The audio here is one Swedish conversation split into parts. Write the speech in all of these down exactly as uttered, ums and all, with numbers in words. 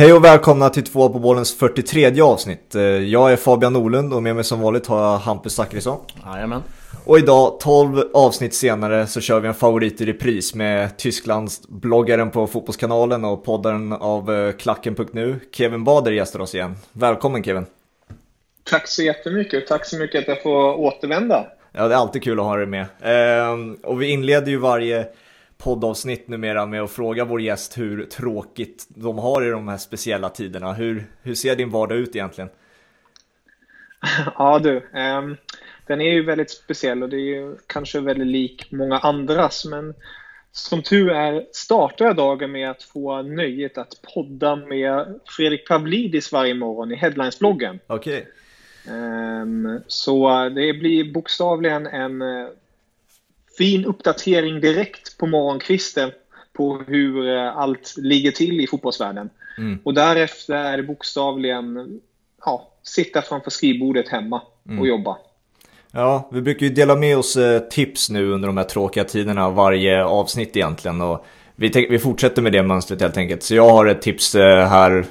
Hej och välkomna till två på bollens fyrtiotredje avsnitt. Jag är Fabian Norlund och med mig som vanligt har jag Hampus Sackrisson. Jajamän. Och idag, tolv avsnitt senare, så kör vi en favorit i repris med Tysklands bloggaren på Fotbollskanalen och poddaren av klacken punkt nu. Kevin Bader gästar oss igen. Välkommen Kevin. Tack så jättemycket. Tack så mycket att jag får återvända. Ja, det är alltid kul att ha dig med. Och vi inleder ju varje poddavsnitt numera med att fråga vår gäst hur tråkigt de har i de här speciella tiderna. Hur, hur ser din vardag ut egentligen? Ja du, eh, den är ju väldigt speciell och det är ju kanske väldigt lik många andras, men som tur är startar jag dagen med att få nöjet att podda med Fredrik Pavlidis varje morgon i Headlines-bloggen. Okej. Okay. Eh, så det blir bokstavligen en fin uppdatering direkt på morgonkvisten på hur allt ligger till i fotbollsvärlden. Mm. Och därefter är det bokstavligen ja, sitta framför skrivbordet hemma och mm. jobba. Ja, vi brukar ju dela med oss tips nu under de här tråkiga tiderna varje avsnitt egentligen. Och vi, te- vi fortsätter med det mönstret helt enkelt. Så jag har ett tips här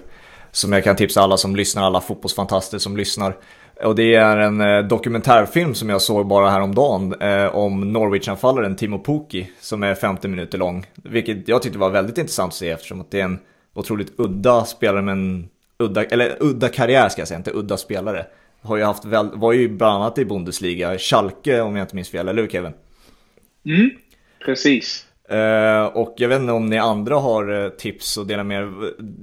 som jag kan tipsa alla som lyssnar, alla fotbollsfantaster som lyssnar. Och det är en dokumentärfilm som jag såg bara häromdagen eh, om Norwich-anfallaren Timo Pukki som är femtio minuter lång. Vilket jag tyckte var väldigt intressant att se eftersom att det är en otroligt udda spelare med en udda, eller udda karriär ska jag säga, inte udda spelare. Har ju haft väl, var ju bland annat i Bundesliga, Schalke om jag inte minns fel, eller hur Kevin? Mm, precis. Eh, och jag vet inte om ni andra har tips och delar med er.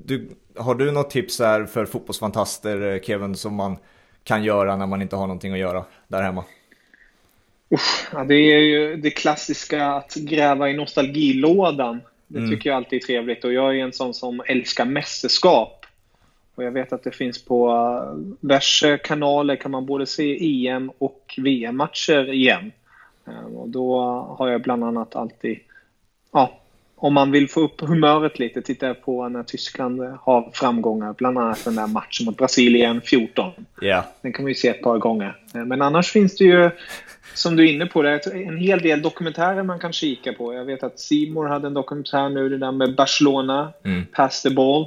Du, har du något tips här för fotbollsfantaster Kevin som man kan göra när man inte har någonting att göra där hemma? Usch, ja, det är ju det klassiska att gräva i nostalgilådan. Det mm. tycker jag alltid är trevligt. Och jag är en sån som älskar mästerskap. Och jag vet att det finns på diverse kanaler kan man både se E M och V M-matcher igen. Och då har jag bland annat alltid, ja, om man vill få upp humöret lite, titta på när Tyskland har framgångar. Bland annat den där matchen mot Brasilien fjorton. Yeah. Den kan man ju se ett par gånger. Men annars finns det ju, som du är inne på, det en hel del dokumentärer man kan kika på. Jag vet att Seymour hade en dokumentär nu, det där med Barcelona, mm. Pass the Ball.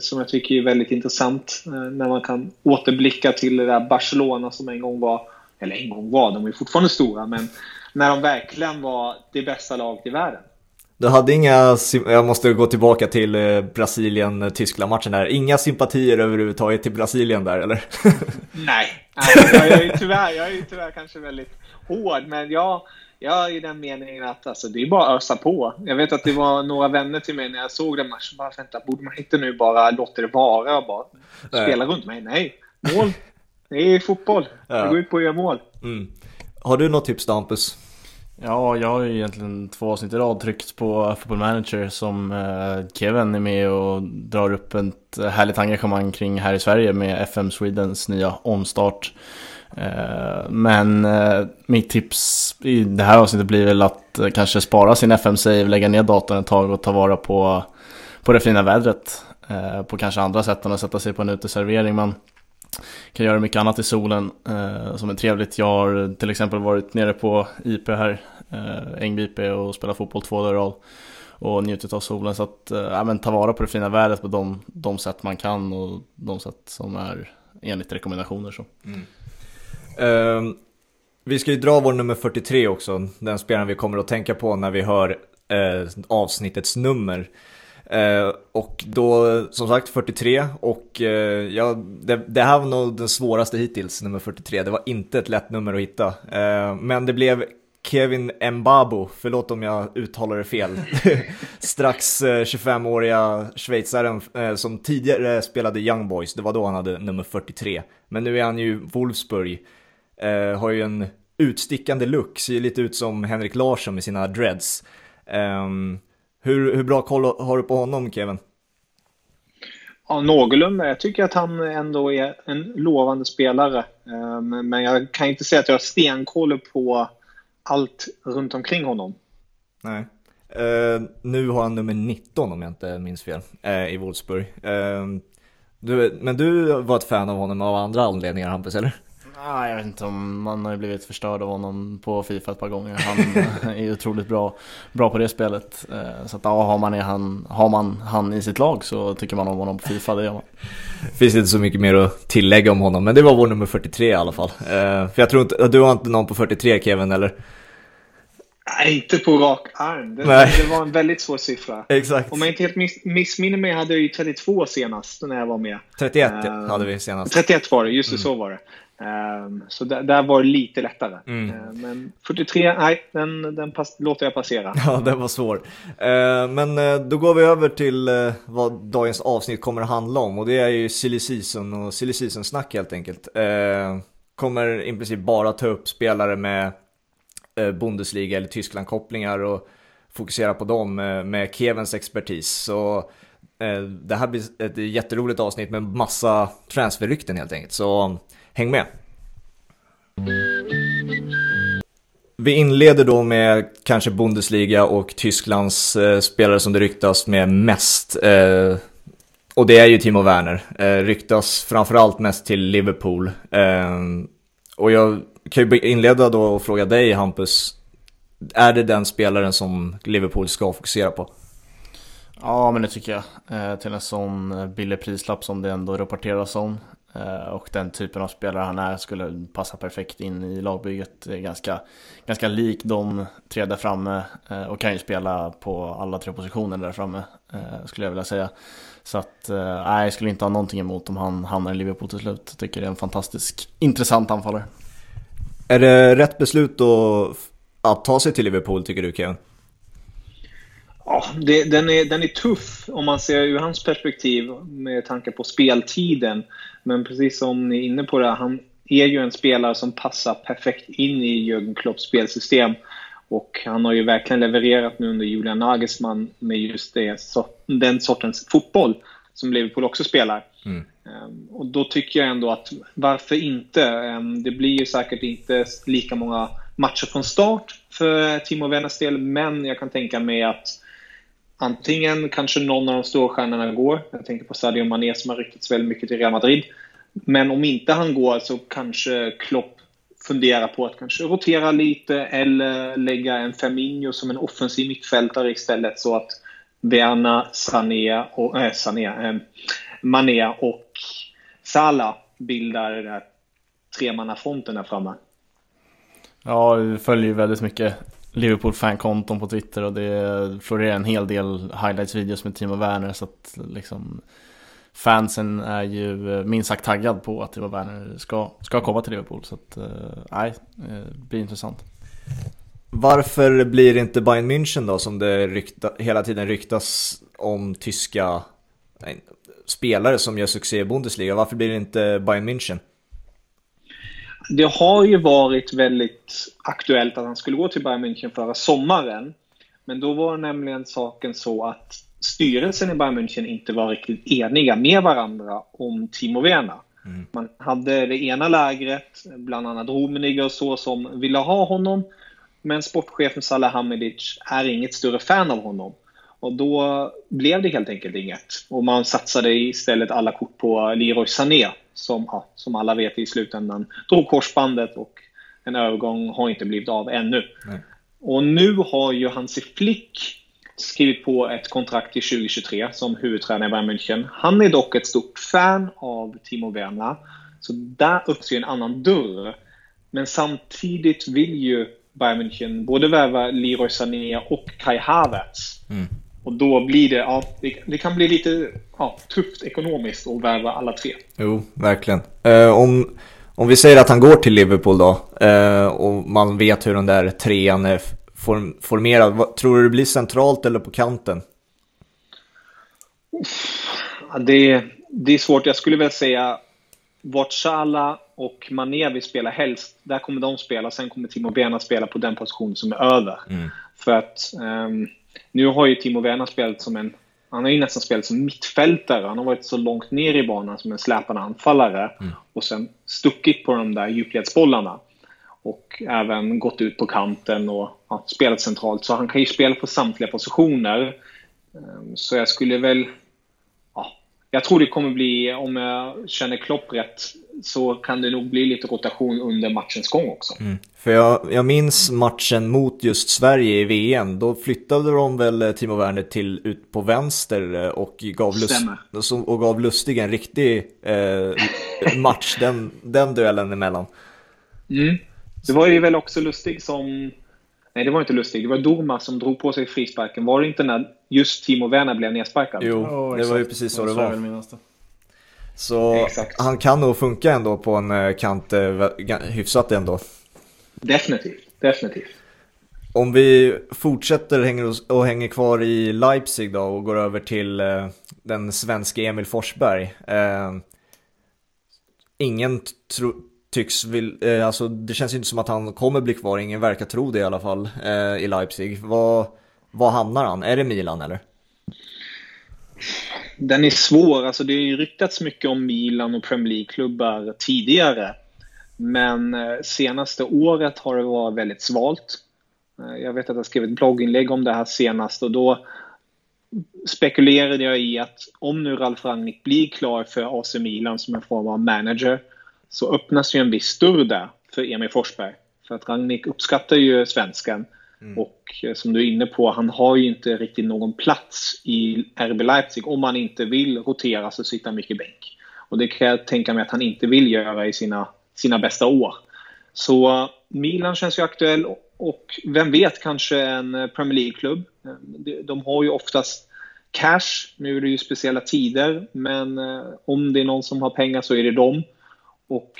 Som jag tycker är väldigt intressant. När man kan återblicka till det där Barcelona som en gång var, eller en gång var, de är fortfarande stora. Men när de verkligen var det bästa laget i världen. Du hade inga, jag måste gå tillbaka till Brasilien-Tyskland-matchen där. Inga sympatier överhuvudtaget till Brasilien där, eller? Nej, alltså, jag är ju tyvärr, jag är ju tyvärr kanske väldigt hård. Men jag, jag är i den meningen att alltså, det är bara att ösa på. Jag vet att det var några vänner till mig när jag såg den matchen. Bara, vänta, borde man inte nu bara låta det vara och bara spela runt mig? Nej, mål. Det är fotboll. Ja. Det går ut på att göra mål. Mm. Har du något tips, Hampus? Ja, jag har ju egentligen två avsnitt i rad tryckt på Football Manager som Kevin är med och drar upp ett härligt engagemang kring här i Sverige med F M Swedens nya omstart. Men mitt tips i det här avsnittet blir väl att kanske spara sin F M-save, lägga ner datorn ett tag och ta vara på, på det fina vädret. På kanske andra sätt än att sätta sig på en uteservering, men kan göra mycket annat i solen eh, som är trevligt. Jag har till exempel varit nere på I P här, eh, Ängby I P, och spelat fotboll två dagar i rad och njutit av solen. Så att eh, men, ta vara på det fina vädret på de, de sätt man kan och de sätt som är enligt rekommendationer. Så. Mm. Eh, vi ska ju dra vår nummer fyrtiotre också, den spelaren vi kommer att tänka på när vi hör eh, avsnittets nummer. Eh, och då som sagt fyrtiotre och eh, ja, det, det här var nog den svåraste hittills, nummer fyrtiotre. Det var inte ett lätt nummer att hitta, eh, men det blev Kevin Mbabo, förlåt om jag uttalar det fel. Strax eh, tjugofemåriga schweizaren eh, som tidigare spelade Young Boys. Det var då han hade nummer fyrtiotre. Men nu är han ju Wolfsburg, eh, har ju en utstickande look, ser ju lite ut som Henrik Larsson med sina dreads. eh, Hur, hur bra koll har du på honom, Kevin? Ja, någorlunda. Jag tycker att han ändå är en lovande spelare. Men jag kan inte säga att jag har stenkoll på allt runt omkring honom. Nej. Uh, nu har han nummer nitton, om jag inte minns fel, uh, i Wolfsburg. Uh, du, men du var ett fan av honom av andra anledningar, Hampus, eller? Ah, jag vet inte, om man har ju blivit förstörd av honom på FIFA ett par gånger. Han är otroligt bra, bra på det spelet. Så att, ja, har man, är han, har man han i sitt lag så tycker man om honom på FIFA, det gör man. Finns inte så mycket mer att tillägga om honom, men det var vår nummer fyrtiotre i alla fall. För jag tror inte, du har inte någon på fyrtiotre, Kevin, eller? Nej, inte på rak arm. Det, det var en väldigt svår siffra. Exakt. Om jag inte helt miss, missminner mig hade jag ju trettiotvå senast när jag var med. trettioett uh, hade vi senast. trettioett var det, just det, mm. så var det. Um, så där, där var det lite lättare. Mm. Uh, men fyrtiotre, nej, den, den pass, låter jag passera. Ja, den var svår. Uh, men uh, då går vi över till uh, vad dagens avsnitt kommer att handla om. Och det är ju silly season och silly season-snack helt enkelt. Uh, kommer i princip bara ta upp spelare med Bundesliga eller Tyskland-kopplingar och fokusera på dem med Kevins expertis. Så det här blir ett jätteroligt avsnitt med massa transferrykten helt enkelt. Så häng med. Vi inleder då med kanske Bundesliga och Tysklands spelare som det ryktas med mest. Och det är ju Timo Werner. Ryktas framförallt mest till Liverpool. Och jag kan ju inleda då och fråga dig, Hampus, är det den spelaren som Liverpool ska fokusera på? Ja, men det tycker jag. Eh, till en sån billig prislapp som det ändå rapporteras om. Eh, och den typen av spelare han är skulle passa perfekt in i lagbygget. Är ganska, ganska lik de tre där framme eh, och kan ju spela på alla tre positioner där framme, eh, skulle jag vilja säga. Så att, eh, jag skulle inte ha någonting emot om han hamnar i Liverpool till slut. Jag tycker det är en fantastisk, intressant anfallare. Är det rätt beslut då att ta sig till Liverpool, tycker du, Kevin? Ja, det, den, är, den är tuff om man ser ur hans perspektiv med tanke på speltiden. Men precis som ni är inne på det, han är ju en spelare som passar perfekt in i Jürgen Klopps spelsystem. Och han har ju verkligen levererat nu under Julian Nagelsmann med just det, så, den sortens fotboll som Liverpool också spelar. Mm. Och då tycker jag ändå att varför inte? Det blir ju säkert inte lika många matcher från start för Timo Werners del, men jag kan tänka mig att antingen kanske någon av de stora stjärnorna går. Jag tänker på Sadio Mane som har ryktats väldigt mycket till Real Madrid. Men om inte han går så kanske Klopp funderar på att kanske rotera lite eller lägga en Firmino som en offensiv mittfältare istället, så att Werner, Sané och äh, Sané, äh, Mané och Salah bildar den där tremannafronten där framme. Ja, vi följer ju väldigt mycket Liverpool-fankonton på Twitter och det florerar en hel del highlights-videos med Timo Werner, så att liksom fansen är ju minst sagt taggad på att Timo Werner ska, ska komma till Liverpool, så att nej, det blir intressant. Varför blir det inte Bayern München då, som det rykta, hela tiden ryktas om tyska nej, spelare som gör succé i Bundesliga? Varför blir det inte Bayern München? Det har ju varit väldigt aktuellt att han skulle gå till Bayern München förra sommaren. Men då var nämligen saken så att styrelsen i Bayern München inte var riktigt eniga med varandra om Timo Werner. Mm. Man hade det ena lägret, bland annat Rummenigge och så, som ville ha honom. Men sportchefen Salihamidzic är inget större fan av honom. Och då blev det helt enkelt inget. Och man satsade istället alla kort på Leroy Sané. Som, ja, som alla vet i slutändan drog korsbandet och en övergång har inte blivit av ännu. Nej. Och nu har ju Hansi Flick skrivit på ett kontrakt till tjugo tjugotre som huvudtränare i Bayern München. Han är dock ett stort fan av Timo Werner. Så där öppnas ju en annan dörr. Men samtidigt vill ju Bayern München både värva Leroy Sané och Kai Havertz. Mm. Och då blir det, ja, det kan bli lite ja, tufft ekonomiskt att värva alla tre. Jo, verkligen. Eh, om, om vi säger att han går till Liverpool då, eh, och man vet hur den där trean är form, formerad. Vad, tror du det blir centralt eller på kanten? Ja, det, det är svårt. Jag skulle väl säga vart Salah och Mané vill spela helst. Där kommer de spela. Sen kommer Timo Werner spela på den position som är över. Mm. För att... Um, Nu har ju Timo Werner spelat som en... Han har ju nästan spelat som mittfältare. Han har varit så långt ner i banan som en släpande anfallare. Mm. Och sen stuckit på de där djupledsbollarna. Och även gått ut på kanten och ja, spelat centralt. Så han kan ju spela på samtliga positioner. Så jag skulle väl... Ja, jag tror det kommer bli, om jag känner Klopp rätt, så kan det nog bli lite rotation under matchens gång också. Mm. För jag, jag minns matchen mot just Sverige i V M. Då flyttade de väl Timo Werner till ut på vänster och gav, lust, och gav Lustig en riktig eh, match den, den duellen emellan. Mm. Det var ju väl också Lustig som... Nej, det var inte Lustig. Det var Dorma som drog på sig frisparken. Var det inte när just Timo Werner blev nedsparkad? Jo, oh, det var ju precis så det var. var. Så exakt. Han kan nog funka ändå på en kant hyfsat ändå. Definitivt, definitivt. Om vi fortsätter hänger och hänger kvar i Leipzig då och går över till den svenska Emil Forsberg. Eh, ingen tror... Tycks vill, eh, alltså det känns inte som att han kommer bli kvar. Ingen verkar tro det i alla fall eh, i Leipzig. Vad, vad hamnar han? Är det Milan eller? Den är svår. Alltså det har ju ryktats mycket om Milan och Premier League-klubbar tidigare. Men eh, senaste året har det varit väldigt svalt. Eh, jag vet att jag skrev ett blogginlägg om det här senast. Och då spekulerade jag i att om nu Ralf Rangnick blir klar för A C Milan som en form av manager, så öppnas ju en viss dörr där för Emil Forsberg. För att Rangnick uppskattar ju svenskan. Mm. Och som du är inne på, han har ju inte riktigt någon plats i R B Leipzig om han inte vill rotera och sitta mycket bänk. Och det kan jag tänka mig att han inte vill göra i sina, sina bästa år. Så Milan känns ju aktuell. Och vem vet, kanske en Premier League-klubb. De har ju oftast cash. Nu är det ju speciella tider. Men om det är någon som har pengar så är det dem. Och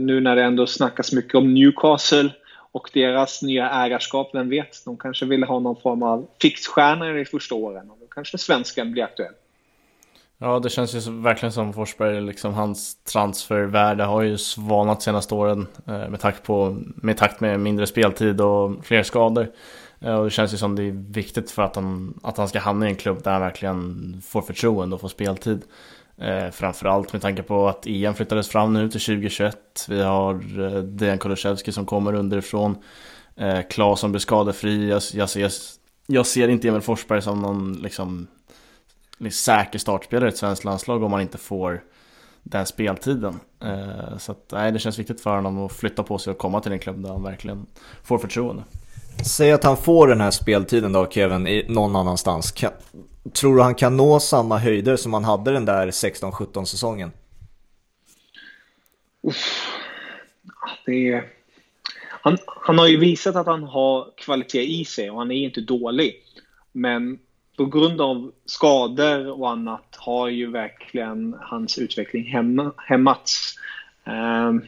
nu när det ändå snackas mycket om Newcastle och deras nya ägarskap, vem vet, de kanske vill ha någon form av fixstjärna i första åren. Och då kanske svenskan blir aktuell. Ja, det känns ju verkligen som Forsberg, liksom hans transfervärde har ju svalnat senaste åren med takt, på, med takt med mindre speltid och fler skador. Och det känns ju som det är viktigt för att han, att han ska hamna i en klubb där han verkligen får förtroende och får speltid. Eh, framförallt med tanke på att E M flyttades fram nu till tjugo tjugoett. Vi har eh, Dejan Kulusevski som kommer underifrån, eh, Klas som blir skadefri. Jag, jag, jag, jag ser inte Emil Forsberg som någon liksom, säker startspelare i ett svenskt landslag om han inte får den speltiden. eh, Så att, nej, det känns viktigt för honom att flytta på sig och komma till en klubb där han verkligen får förtroende. Säg att han får den här speltiden då, Kevin, i någon annanstans. Kan, tror du han kan nå samma höjder som han hade den där sexton sjutton säsongen? Uff, det är... han, han har ju visat att han har kvalitet i sig och han är inte dålig. Men på grund av skador och annat har ju verkligen hans utveckling hemma, hämmats. Um,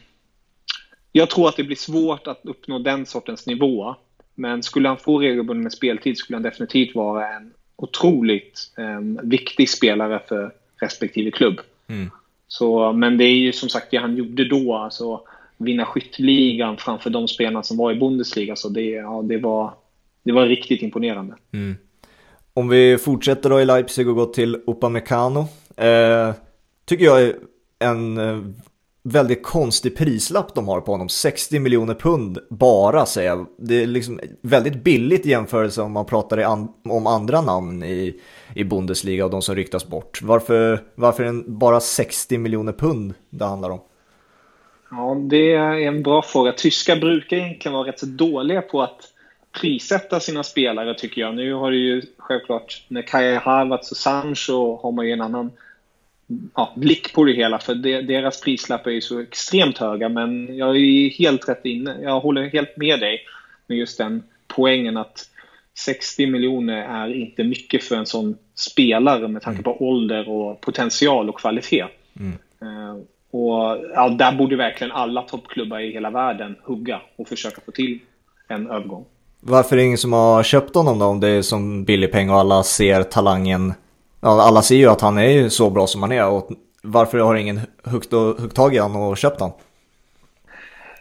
jag tror att det blir svårt att uppnå den sortens nivå. Men skulle han få regelbunden med speltid skulle han definitivt vara en otroligt eh, viktig spelare för respektive klubb. Mm. Så, men det är ju som sagt det han gjorde då. Alltså, vinna skytteligan framför de spelarna som var i Bundesliga. Så det, ja, det, var, det var riktigt imponerande. Mm. Om vi fortsätter då i Leipzig och går till Upamecano. Eh, tycker jag är en... Eh, väldigt konstig prislapp de har på honom. sextio miljoner pund bara, säger jag. Det är liksom väldigt billigt i jämförelse om man pratar an- om andra namn i, i Bundesliga och de som ryktas bort. Varför, varför en, bara sextio miljoner pund det handlar om? Ja, det är en bra fråga. Tyska brukar egentligen vara rätt så dåliga på att prissätta sina spelare, tycker jag. Nu har det ju självklart, när Kai Havertz och Sancho har man ju en annan Ja, blick på det hela, för deras prislappar är ju så extremt höga. Men jag är helt rätt inne, jag håller helt med dig med just den poängen att sextio miljoner är inte mycket för en sån spelare med tanke på mm. ålder och potential och kvalitet. Mm. Och ja, där borde verkligen alla toppklubbar i hela världen hugga och försöka få till en övergång. Varför är det ingen som har köpt honom då, om det är som billig peng och alla ser talangen? Alla ser ju att han är ju så bra som han är, och varför har ingen huggt tag i han och köpt han?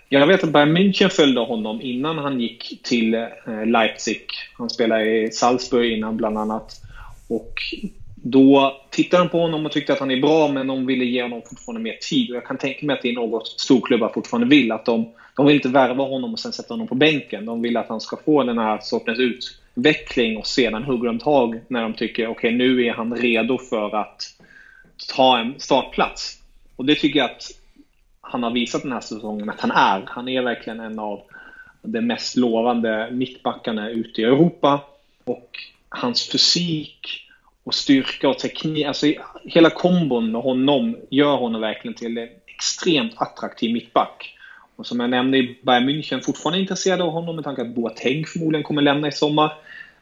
Jag vet att Bayern München följde honom innan han gick till Leipzig. Han spelade i Salzburg innan bland annat. Och då tittade de på honom och tyckte att han är bra, men de ville ge honom fortfarande mer tid. Och jag kan tänka mig att det är något storklubbar fortfarande vill. Att de, de vill inte värva honom och sen sätta honom på bänken. De vill att han ska få den här sortens ut. Väckling och sedan hugger de tag när de tycker okej, okay, nu är han redo för att ta en startplats. Och det tycker jag att han har visat den här säsongen att han är. Han är verkligen en av de mest lovande mittbackarna ute i Europa. Och hans fysik och styrka och teknik, alltså hela kombon med honom gör honom verkligen till en extremt attraktiv mittback. Och som jag nämnde, i Bayern München fortfarande intresserad av honom med tanke att Boateng förmodligen kommer lämna i sommar.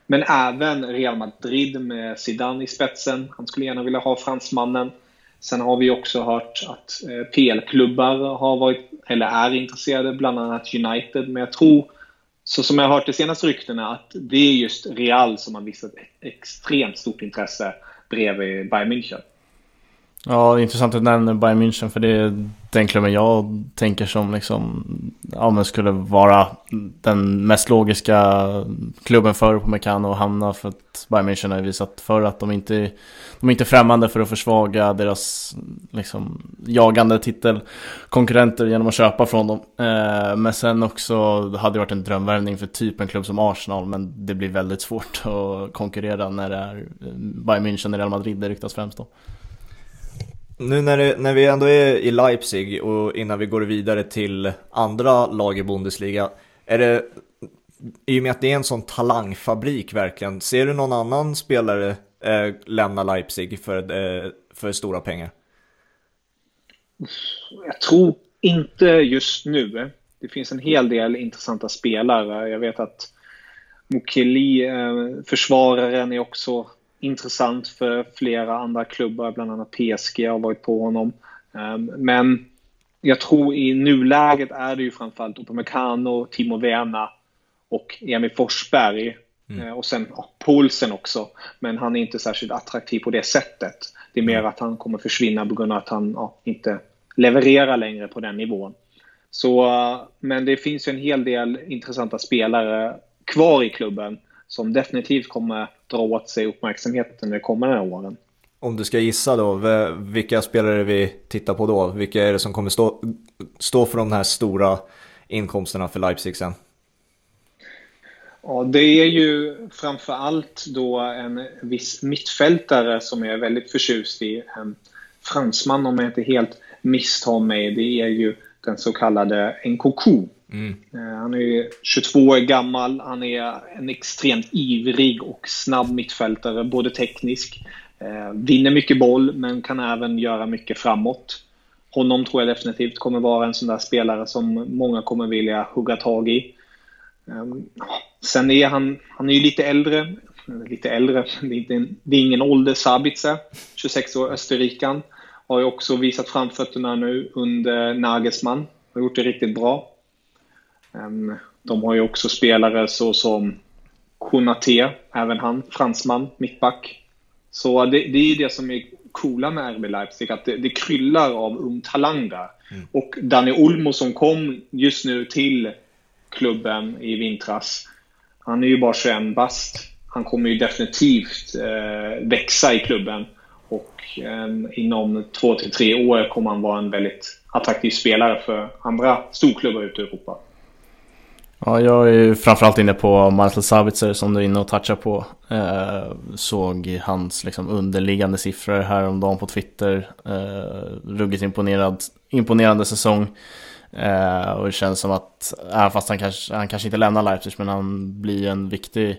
Men även Real Madrid med Zidane i spetsen. Han skulle gärna vilja ha fransmannen. Sen har vi också hört att P L-klubbar har varit eller är intresserade, bland annat United. Men jag tror, så som jag har hört de senaste ryktena, att det är just Real som har visat ett extremt stort intresse bredvid Bayern München. Ja, det är intressant att nämna Bayern München, för det är den klubben jag tänker som liksom, ja, men skulle vara den mest logiska klubben för Upamecano och hamna, för att Bayern München har visat för att de inte de är inte främmande för att försvaga deras liksom jagande titelkonkurrenter genom att köpa från dem. Eh, men sen också hade det varit en drömvärvning för typ en klubb som Arsenal, men det blir väldigt svårt att konkurrera när det är Bayern München och Real Madrid det ryktas främst då. Nu när, det, när vi ändå är i Leipzig och innan vi går vidare till andra lag i Bundesliga, är det, i och med att det är en sån talangfabrik verkligen, ser du någon annan spelare eh, lämna Leipzig för, eh, för stora pengar? Jag tror inte just nu. Det finns en hel del intressanta spelare. Jag vet att Mukeli, eh, försvararen, är också intressant för flera andra klubbar, bland annat P S G har varit på honom. Men jag tror i nuläget är det ju framförallt Upamecano, Timo Werner och Emil Forsberg. Mm. Och sen ja, Poulsen också. Men han är inte särskilt attraktiv på det sättet. Det är mer att han kommer försvinna på grund av att han ja, inte levererar längre på den nivån. Så, men det finns ju en hel del intressanta spelare kvar i klubben som definitivt kommer dra åt sig uppmärksamheten när det kommer den här åren. Om du ska gissa då, vilka spelare vi tittar på då? Vilka är det som kommer stå, stå för de här stora inkomsterna för Leipzig sen? Ja, det är ju framförallt då en viss mittfältare som jag är väldigt förtjust i. En fransman, om jag inte helt misstar mig, det är ju den så kallade Nkoku. Mm. Han är tjugotvå år gammal. Han är en extremt ivrig och snabb mittfältare, både teknisk, vinner mycket boll, men kan även göra mycket framåt. Honom tror jag definitivt kommer vara en sån där spelare som många kommer vilja hugga tag i. Sen är han Han är ju lite äldre Lite äldre, det är, inte, det är ingen ålder. Sabitzer, tjugosex år, österrikan, har ju också visat framfötterna nu under Nagelsmann. Har gjort det riktigt bra. De har ju också spelare så som Konaté, även han, fransman, mittback. Så det, det är ju det som är coola med R B Leipzig, att det, det kryllar av ung talang där. Mm. Och Dani Olmo som kom just nu till klubben i vintras, han är ju bara tjugoett bast. Han kommer ju definitivt eh, växa i klubben. Och eh, inom två till tre år kommer han vara en väldigt attraktiv spelare för andra storklubbar ute i Europa. Ja, jag är ju framförallt inne på Marcel Sabitzer som du är inne och touchar på. Eh, såg hans liksom underliggande siffror häromdagen på Twitter. Eh, ruggigt imponerad, imponerande säsong. Eh, och det känns som att, även fast han kanske, han kanske inte lämnar Leipzig, men han blir en viktig...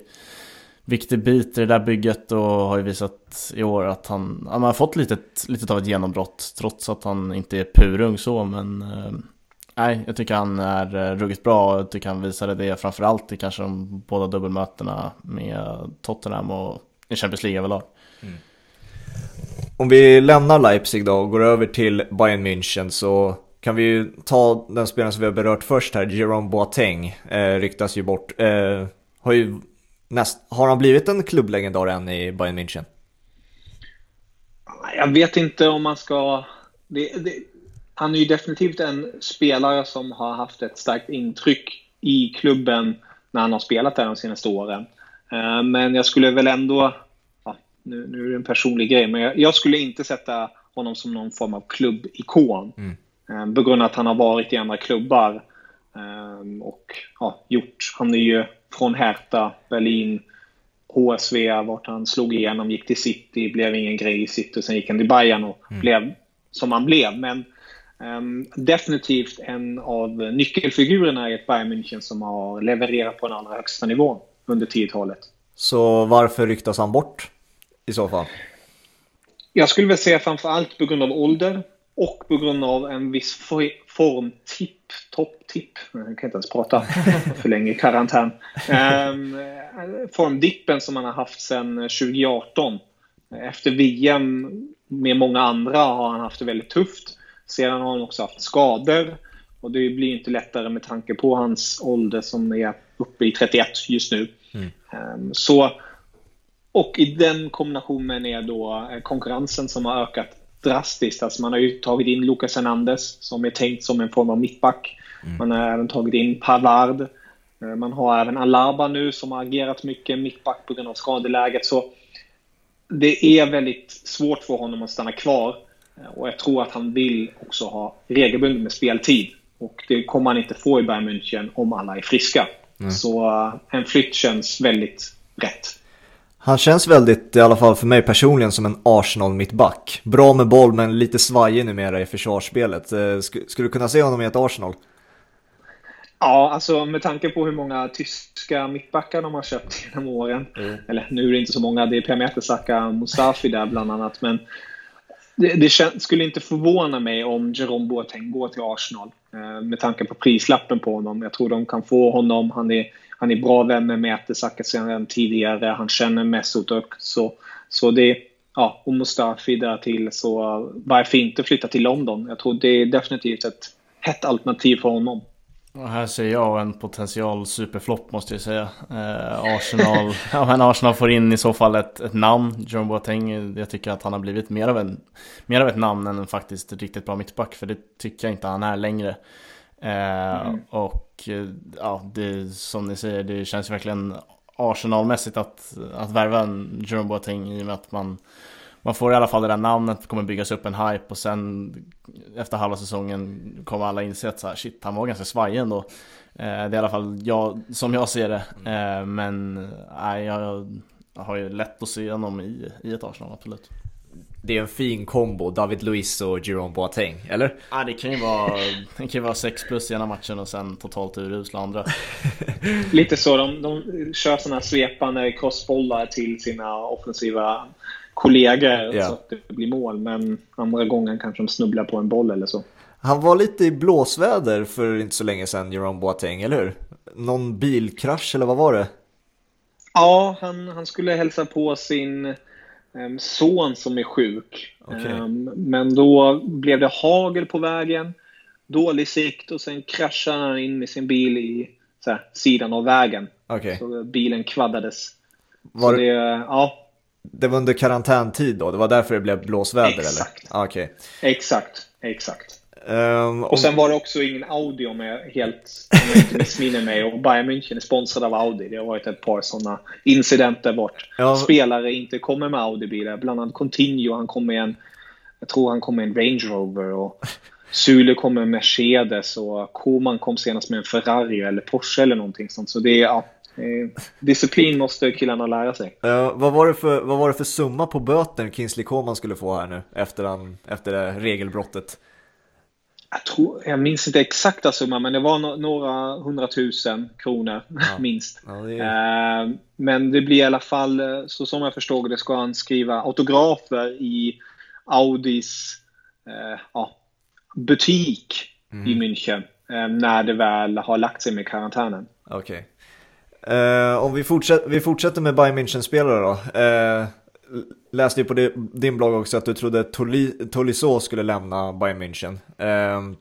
viktig bit i det där bygget och har ju visat i år att han, han har fått lite, lite av ett genombrott, trots att han inte är purung så, men nej, eh, jag tycker han är ruggigt bra. Jag tycker han visade det framförallt i kanske de båda dubbelmötena med Tottenham och i Champions League överlag. Mm. Om vi lämnar Leipzig då och går över till Bayern München, så kan vi ju ta den spelaren som vi har berört först här, Jerome Boateng, eh, ryktas ju bort. Eh, har ju Näst, har han blivit en klubblegendar än i Bayern München? Jag vet inte om man ska... Det, det, han är ju definitivt en spelare som har haft ett starkt intryck i klubben när han har spelat där de senaste åren. Men jag skulle väl ändå... Ja, nu, nu är det en personlig grej, men jag, jag skulle inte sätta honom som någon form av klubbikon. Mm. På grund av att han har varit i andra klubbar och ja, gjort... Han är ju... Från Hertha, Berlin, H S V, vart han slog igenom, gick till City, blev ingen grej i City, sen gick han till Bayern och mm. blev som han blev. Men Um, definitivt en av nyckelfigurerna i ett Bayern München som har levererat på den allra högsta nivån under tiotalet. Så varför ryktas han bort i så fall? Jag skulle väl säga framförallt på grund av ålder och på grund av en viss form tipp, topptipp, jag kan inte ens prata för länge i karantän, um, formdippen som man har haft sedan tjugo arton. Efter V M med många andra har han haft det väldigt tufft. Sedan har han också haft skador och det blir inte lättare med tanke på hans ålder som är uppe i trettioett just nu. Mm. Så, och i den kombinationen är då konkurrensen som har ökat drastiskt. Alltså man har ju tagit in Lucas Hernandez som är tänkt som en form av mittback. Mm. Man har även tagit in Pavard. Man har även Alaba nu som har agerat mycket mittback på grund av skadeläget. Så det är väldigt svårt för honom att stanna kvar. Och jag tror att han vill också ha regelbundet med speltid. Och det kommer han inte få i Bayern München om alla är friska. Mm. Så en flytt känns väldigt rätt. Han känns väldigt, i alla fall för mig personligen, som en Arsenal-mittback. Bra med boll men lite svajig numera i försvarsspelet. Sk- skulle du kunna se honom i ett Arsenal? Ja, alltså med tanke på hur många tyska mittbackar de har köpt genom åren. Mm. Eller nu är det inte så många, det är Pameta, Saka, Mustafi där bland annat. Men Det, det skulle inte förvåna mig om Jerome Boateng går till Arsenal med tanke på prislappen på honom. Jag tror de kan få honom. Han är, han är bra vänner med Ete Sackrisson tidigare. Han känner Mesut och så, så det, ja, och Mustafi där till. Så varför inte flytta till London? Jag tror det är definitivt ett hett alternativ för honom. Och här ser jag en potential superflopp, måste jag säga. Eh, Arsenal, ja, men Arsenal får in i så fall ett, ett namn. Jerome Boateng, jag tycker att han har blivit mer av, en, mer av ett namn än en faktiskt riktigt bra mittback. För det tycker jag inte han är längre. Eh, mm. Och ja, det, som ni säger, det känns verkligen Arsenalmässigt att, att värva en Jerome Boateng, i och med att man... Man får i alla fall det där namnet, kommer byggas upp en hype och sen efter halva säsongen kommer alla inse att så här, shit, han var ganska svajig ändå. Eh, det är i alla fall jag, som jag ser det. Eh, men nej, jag, jag har ju lätt att se honom i, i ett Arsenal, absolut. Det är en fin kombo, David Luiz och Jerome Boateng, eller? Ja, det kan ju vara, det kan ju vara sex plus i ena matchen och sen totalt urusla andra. Lite så, de, de kör sådana här svepande crossbollar till sina offensiva kollegor, yeah, så att det blir mål, men andra gången kanske de snubblar på en boll eller så. Han var lite i blåsväder för inte så länge sedan, Jerome Boateng, eller hur? Någon bilkrasch eller vad var det? Ja, han, han skulle hälsa på sin um, son som är sjuk. Okay. Um, men då blev det hagel på vägen, dålig sikt och sen kraschade han in i sin bil i så här, sidan av vägen. Okay. Så bilen kvaddades. Var... Så det, ja. Det var under karantäntid då, det var därför det blev blåsväder, exakt. Eller? Ah, okay. Exakt, exakt. Um, och sen om... var det också ingen Audi, om jag helt missminner mig, och Bayern München är sponsrad av Audi. Det har varit ett par sådana incidenter bort. Ja. Spelare inte kommer med Audi-bilar, bland annat Coutinho, han kommer med en, jag tror han kommer med en Range Rover, och Sule kommer med Mercedes, och Koman kom senast med en Ferrari eller Porsche eller någonting sånt, så det är... Ja. Disciplin måste killarna lära sig. uh, vad, var det för, vad var det för summa på böten Kingsley Coman skulle få här nu efter, han, efter det regelbrottet? Jag, tror, jag minns inte exakta summan, men det var no- några hundratusen kronor, ja. Minst, ja, det är... uh, Men det blir i alla fall, så som jag förstod det, ska han skriva autografer i Audis uh, uh, butik mm. i München uh, när det väl har lagt sig med karantänen. Okej, okay. Uh, om vi fortsätter, vi fortsätter med Bayern München-spelare då. Uh, läste ju på det, din blogg också att du trodde Toli, Tolisso skulle lämna Bayern München. Uh,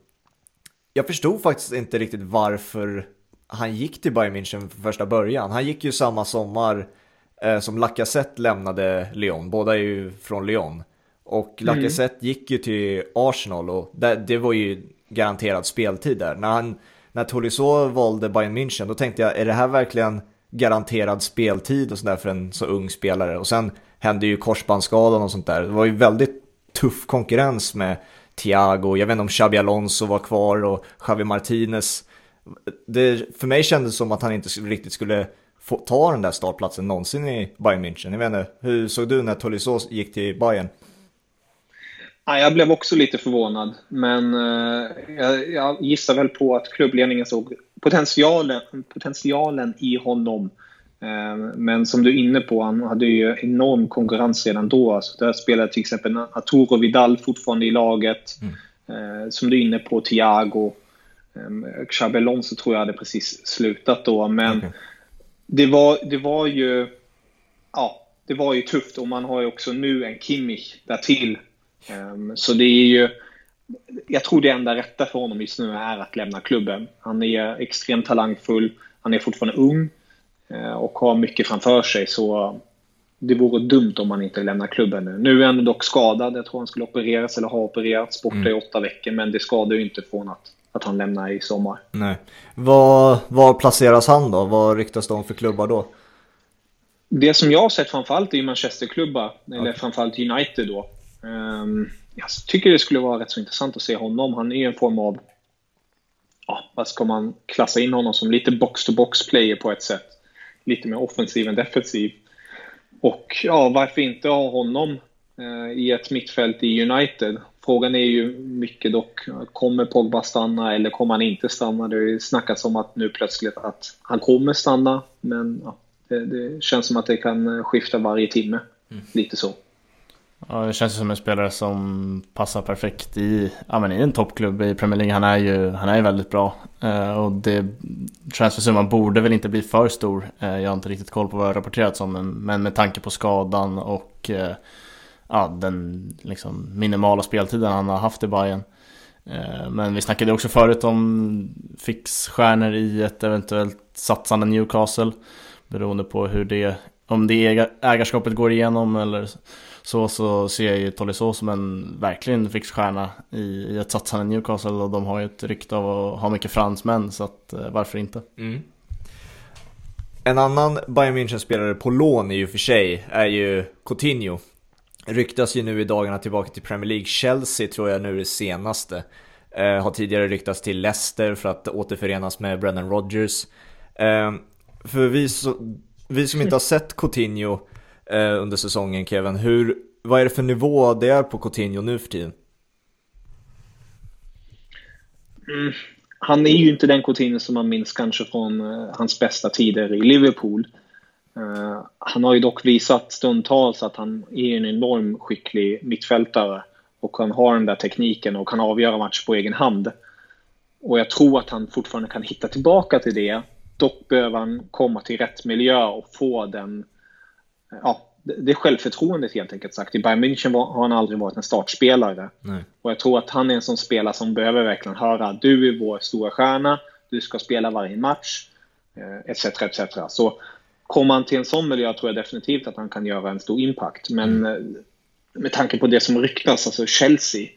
jag förstod faktiskt inte riktigt varför han gick till Bayern München för första början. Han gick ju samma sommar uh, som Lacazette lämnade Lyon. Båda är ju från Lyon. Och Lacazette mm. gick ju till Arsenal och det, det var ju garanterad speltid där. När han... När Tolisso valde Bayern München, då tänkte jag, är det här verkligen garanterad speltid och sådär för en så ung spelare? Och sen hände ju korsbandsskadan och sånt där. Det var ju väldigt tuff konkurrens med Thiago. Jag vet inte om Xabi Alonso var kvar och Javi Martinez. Det, för mig kändes som att han inte riktigt skulle få ta den där startplatsen någonsin i Bayern München. Jag vet inte, hur såg du när Tolisso gick till Bayern? Ja, jag blev också lite förvånad, men eh, jag, jag gissar väl på att klubbledningen såg potentialen, potentialen i honom. Eh, men som du är inne på, han hade ju enorm konkurrens redan då. Alltså, där spelade till exempel Arturo Vidal fortfarande i laget. Mm. Eh, som du är inne på, Thiago. Eh, Xabi Alonso tror jag hade precis slutat då, men okay. det, var, det var ju ja, det var ju tufft, och man har ju också nu en Kimmich därtill. Um, så det är ju, jag tror det enda rätta för honom just nu är att lämna klubben. Han är extremt talangfull, han är fortfarande ung uh, och har mycket framför sig, så det vore dumt om han inte lämnar klubben nu. Nu är han dock skadad, jag tror han skulle opereras eller har opererats borta mm. i åtta veckor, men det skadar ju inte från att, att han lämnar i sommar. Nej. Var, var placeras han då? Vad ryktas de för klubbar då? Det som jag har sett framförallt är Manchester-klubbar, eller okay. framförallt United då. Um, jag tycker det skulle vara rätt så intressant att se honom. Han är en form av, ja, vad ska man klassa in honom som, lite box-to-box player på ett sätt, lite mer offensiv än defensiv. Och ja, varför inte ha honom uh, i ett mittfält i United? Frågan är ju mycket dock, kommer Pogba stanna eller kommer han inte stanna? Det har ju snackats om att nu plötsligt att han kommer stanna, men ja, det, det känns som att det kan skifta varje timme mm. lite så. Ja, det känns som en spelare som passar perfekt i, ja, men i en toppklubb i Premier League. Han är ju, han är ju väldigt bra. Eh, och det, transfersumman borde väl inte bli för stor. Eh, jag har inte riktigt koll på vad jag rapporterat som, men, men med tanke på skadan och eh, ja, den liksom minimala speltiden han har haft i Bayern. Eh, men vi snackade också förut om fixstjärnor i ett eventuellt satsande Newcastle, beroende på hur det, om det ägarskapet går igenom eller så, så ser jag ju Tolisso som en verkligen fixstjärna i, i ett satsande Newcastle, och de har ju ett rykte av att ha mycket fransmän, så att, varför inte? Mm. En annan Bayern München-spelare på lån i och för sig är ju Coutinho. Ryktas ju nu i dagarna tillbaka till Premier League. Chelsea tror jag nu det senaste. Eh, har tidigare ryktats till Leicester för att återförenas med Brendan Rodgers. Eh, för vi, så, vi som inte har sett Coutinho under säsongen, Kevin, hur, vad är det för nivå det är på Coutinho nu för tiden? Mm, han är ju inte den Coutinho som man minns kanske från uh, hans bästa tider i Liverpool. Uh, han har ju dock visat stundtals att han är en enorm skicklig mittfältare, och han har den där tekniken och kan avgöra match på egen hand. Och jag tror att han fortfarande kan hitta tillbaka till det. Dock behöver han komma till rätt miljö och få den, ja, det är självförtroendet helt enkelt sagt. I Bayern München var, har han aldrig varit en startspelare. Nej. Och jag tror att han är en sån spelare som behöver verkligen höra, du är vår stora stjärna, du ska spela varje match, etc, et cetera. Så kommer han till en sån miljö tror jag definitivt att han kan göra en stor impact. Men mm. med tanke på det som ryktas, alltså Chelsea,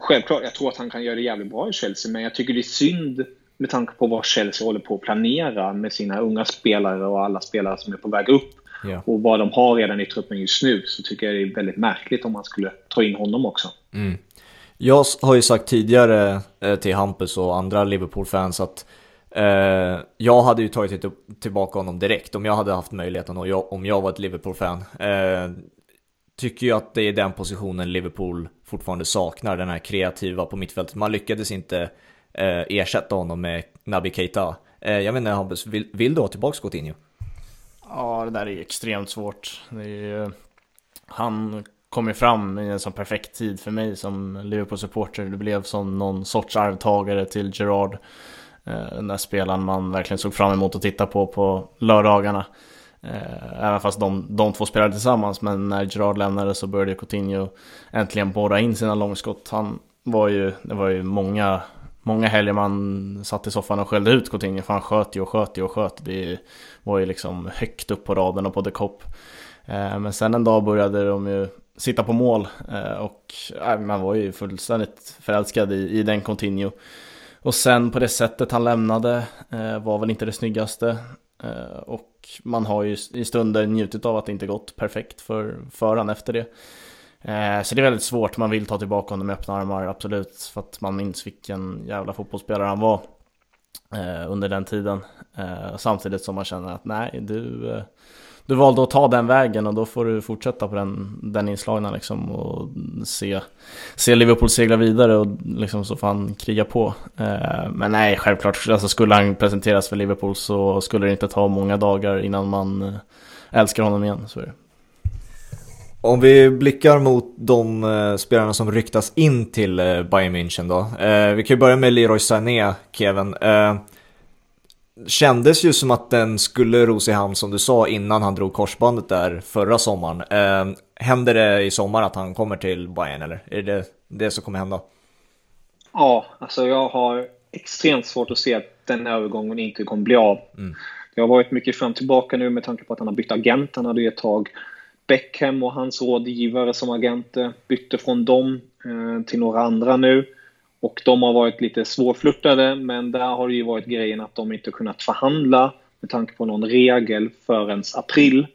självklart, jag tror att han kan göra det jävligt bra i Chelsea, men jag tycker det är synd med tanke på vad Chelsea håller på att planera med sina unga spelare och alla spelare som är på väg upp. Ja. Och vad de har redan i truppen just nu, så tycker jag det är väldigt märkligt om man skulle ta in honom också. Mm. Jag har ju sagt tidigare till Hampus och andra Liverpool-fans att eh, jag hade ju tagit tillbaka honom direkt om jag hade haft möjligheten, och jag, om jag var ett Liverpool-fan. Eh, tycker ju att det är den positionen Liverpool fortfarande saknar, den här kreativa på mittfältet. Man lyckades inte eh, ersätta honom med Naby Keita. Eh, jag vet inte, Hampus, vill, vill du ha tillbaka Coutinho? Ja, det där är extremt svårt. Det är ju, han kom ju fram i en sån perfekt tid för mig som Liverpool-supporter. Det blev som någon sorts arvtagare till Gerrard. Den där spelaren man verkligen såg fram emot att titta på på lördagarna. Även fast de, de två spelade tillsammans. Men när Gerrard lämnade så började Coutinho äntligen borra in sina långskott. Han var ju, det var ju många, många helger man satt i soffan och skällde ut Coutinho, för han sköt ju och sköt ju och sköt. Det var ju liksom högt upp på raden och på The Cop. Men sen en dag började de ju sitta på mål, och man var ju fullständigt förälskad i, i den Coutinho. Och sen på det sättet han lämnade var väl inte det snyggaste. Och man har ju i stunder njutit av att det inte gått perfekt för, för han efter det. Så det är väldigt svårt, man vill ta tillbaka honom med öppna armar, absolut, för att man minns vilken jävla fotbollsspelare han var. eh, under den tiden. Eh, samtidigt som man känner att nej, du, eh, du valde att ta den vägen, och då får du fortsätta på den, den inslagna liksom, och se, se Liverpool segla vidare och liksom, så får han kriga på. Eh, men nej, självklart, alltså, skulle han presenteras för Liverpool så skulle det inte ta många dagar innan man eh, älskar honom igen, så är det. Om vi blickar mot de eh, spelarna som ryktas in till eh, Bayern München då. Eh, vi kan ju börja med Leroy Sané, Kevin. Eh, kändes ju som att den skulle ros i hamn, som du sa, innan han drog korsbandet där förra sommaren. Eh, händer det i sommar att han kommer till Bayern, eller är det det som kommer hända? Ja, alltså jag har extremt svårt att se att den övergången inte kommer bli av. Mm. Det har varit mycket fram tillbaka nu med tanke på att han har bytt agent. Han hade ju ett tag Beckham och hans rådgivare som agenter, bytte från dem eh, till några andra nu, och de har varit lite svårflörtade, men där har det ju varit grejen att de inte kunnat förhandla med tanke på någon regel förrän april,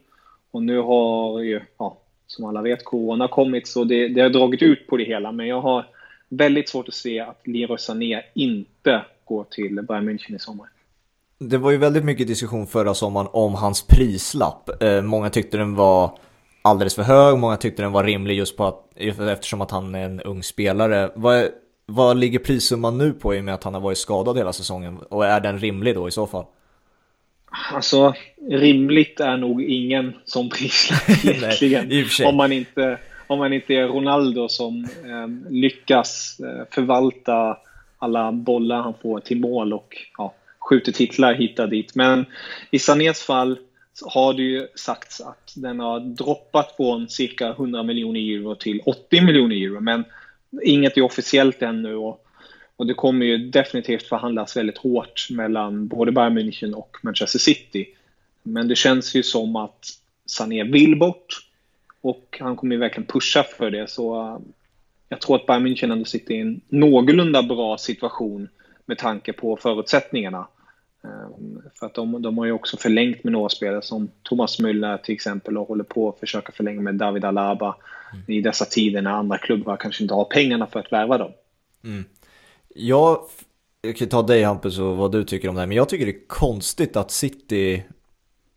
och nu har ju, ja, som alla vet, corona kommit, så det, det har dragit ut på det hela. Men jag har väldigt svårt att se att Leroy Sané inte går till Bayern München i sommar. Det var ju väldigt mycket diskussion förra sommaren om hans prislapp. eh, många tyckte den var alldeles för hög, många tyckte den var rimlig just på att, eftersom att han är en ung spelare. Vad, vad ligger prissumman nu på i och med att han har varit skadad hela säsongen, och är den rimlig då i så fall? Alltså rimligt är nog ingen som prislapp egentligen. Nej, om man inte, om man inte är Ronaldo som eh, lyckas eh, förvalta alla bollar han får till mål och ja, skjuter titlar hit och dit. Men i Sanés fall har det ju sagts att den har droppat från cirka hundra miljoner euro till åttio miljoner euro, men inget är officiellt ännu, och, och det kommer ju definitivt förhandlas väldigt hårt mellan både Bayern München och Manchester City. Men det känns ju som att Sané vill bort, och han kommer ju verkligen pusha för det, så jag tror att Bayern München ändå sitter i en någorlunda bra situation med tanke på förutsättningarna. För att de, de har ju också förlängt med några spelare som Thomas Müller till exempel, och håller på att försöka förlänga med David Alaba mm. i dessa tider när andra klubbar kanske inte har pengarna för att värva dem. Mm. Jag, jag kan ta dig, Hampus, och vad du tycker om det här, men jag tycker det är konstigt att City,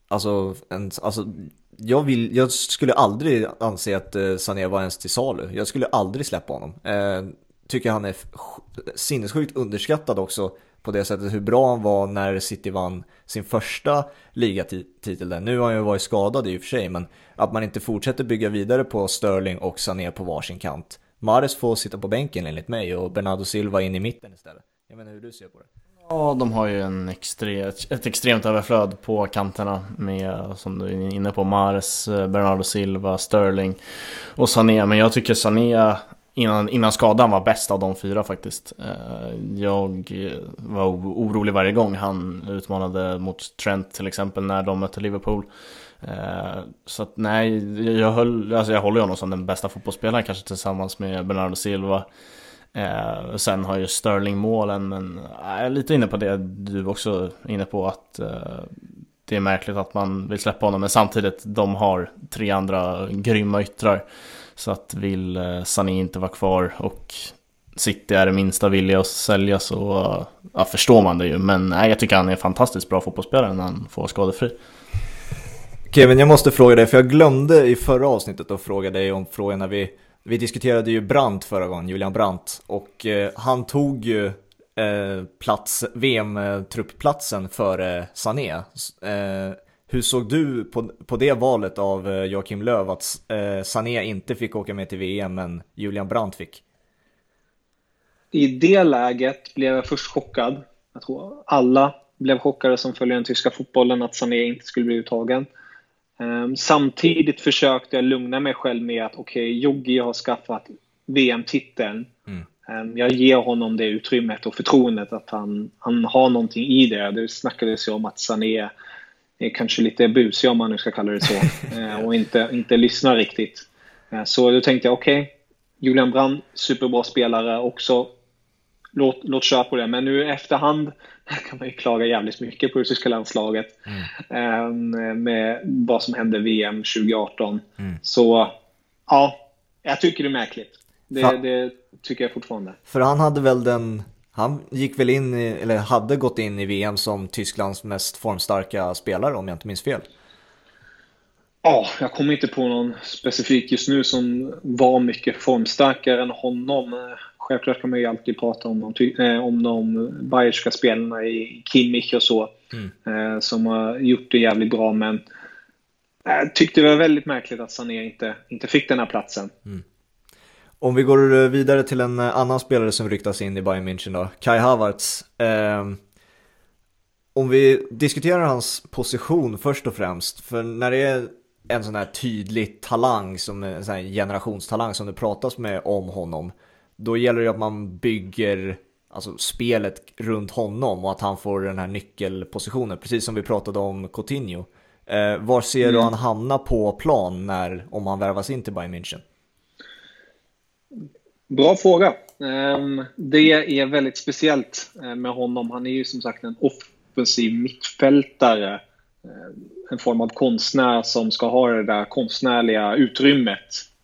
alltså, en, alltså jag, vill, jag skulle aldrig anse att eh, Sané var ens till salu. Jag skulle aldrig släppa honom. Eh, tycker han är sinnessjukt underskattad också, på det sättet hur bra han var när City vann sin första ligatitel. Nu har han ju varit skadad i och för sig, men att man inte fortsätter bygga vidare på Sterling och Sané på varsin kant. Mahrez får sitta på bänken enligt mig, och Bernardo Silva in i mitten istället. Jag menar, hur du ser på det? Ja, de har ju en extre, ett extremt överflöd på kanterna med, som du är inne på, Mahrez, Bernardo Silva, Sterling och Sané. Men jag tycker Sané Innan, innan skadan var bäst av de fyra faktiskt. Jag var orolig varje gång han utmanade mot Trent till exempel när de mötte Liverpool. Så att, nej, jag, höll, alltså jag håller honom som den bästa fotbollsspelaren, kanske tillsammans med Bernardo Silva. Sen har ju Sterling målen, men jag är lite inne på det du också är inne på, att det är märkligt att man vill släppa honom, men samtidigt de har tre andra grymma yttrar. Så att vill Sané inte vara kvar och City är det minsta villiga att sälja, så ja, förstår man det ju. Men nej, jag tycker han är en fantastiskt bra fotbollsspelare när han får skadefri. Kevin, jag måste fråga dig, för jag glömde i förra avsnittet att fråga dig om frågan när vi, vi diskuterade ju Brandt förra gången, Julian Brandt. Och eh, han tog ju eh, plats, V M-truppplatsen före eh, Sané. Eh, Hur såg du på, på det valet av Joakim Löw, att eh, Sané inte fick åka med till V M men Julian Brandt fick? I det läget blev jag först chockad. Jag tror alla blev chockade som följer den tyska fotbollen att Sané inte skulle bli uttagen. Ehm, samtidigt försökte jag lugna mig själv med att okej, okay, Jogi har skaffat V M-titeln. Mm. Ehm, jag ger honom det utrymmet och förtroendet att han, han har någonting i det. Det snackades ju om att Sané är kanske lite busig, om man nu ska kalla det så, och inte, inte lyssnar riktigt. Så då tänkte jag, okej, okay, Julian Brandt, superbra spelare också, låt, låt köra på det. Men nu efterhand kan man ju klaga jävligt mycket på det tyska landslaget mm. med vad som hände V M tjugo arton. Mm. Så ja, jag tycker det är märkligt. Det, det tycker jag fortfarande. För han hade väl den Han gick väl in, i, eller hade gått in i V M som Tysklands mest formstarka spelare, om jag inte minns fel. Ja, jag kommer inte på någon specifik just nu som var mycket formstarkare än honom. Självklart kan man ju alltid prata om, om, om de bayerska spelarna i Kimmich och så, mm. som har gjort det jävligt bra, men jag tyckte det var väldigt märkligt att Sané inte, inte fick den här platsen. Mm. Om vi går vidare till en annan spelare som ryktas in i Bayern München då, Kai Havertz. Eh, om vi diskuterar hans position först och främst, för när det är en sån här tydlig talang, som en sån här generationstalang som det pratas med om honom, då gäller det att man bygger alltså spelet runt honom och att han får den här nyckelpositionen, precis som vi pratade om Coutinho. Eh, var ser mm. du han hamna på plan när, om han värvas in till Bayern München? Bra fråga. Det är väldigt speciellt med honom. Han är ju som sagt en offensiv mittfältare, en form av konstnär som ska ha det där konstnärliga utrymmet,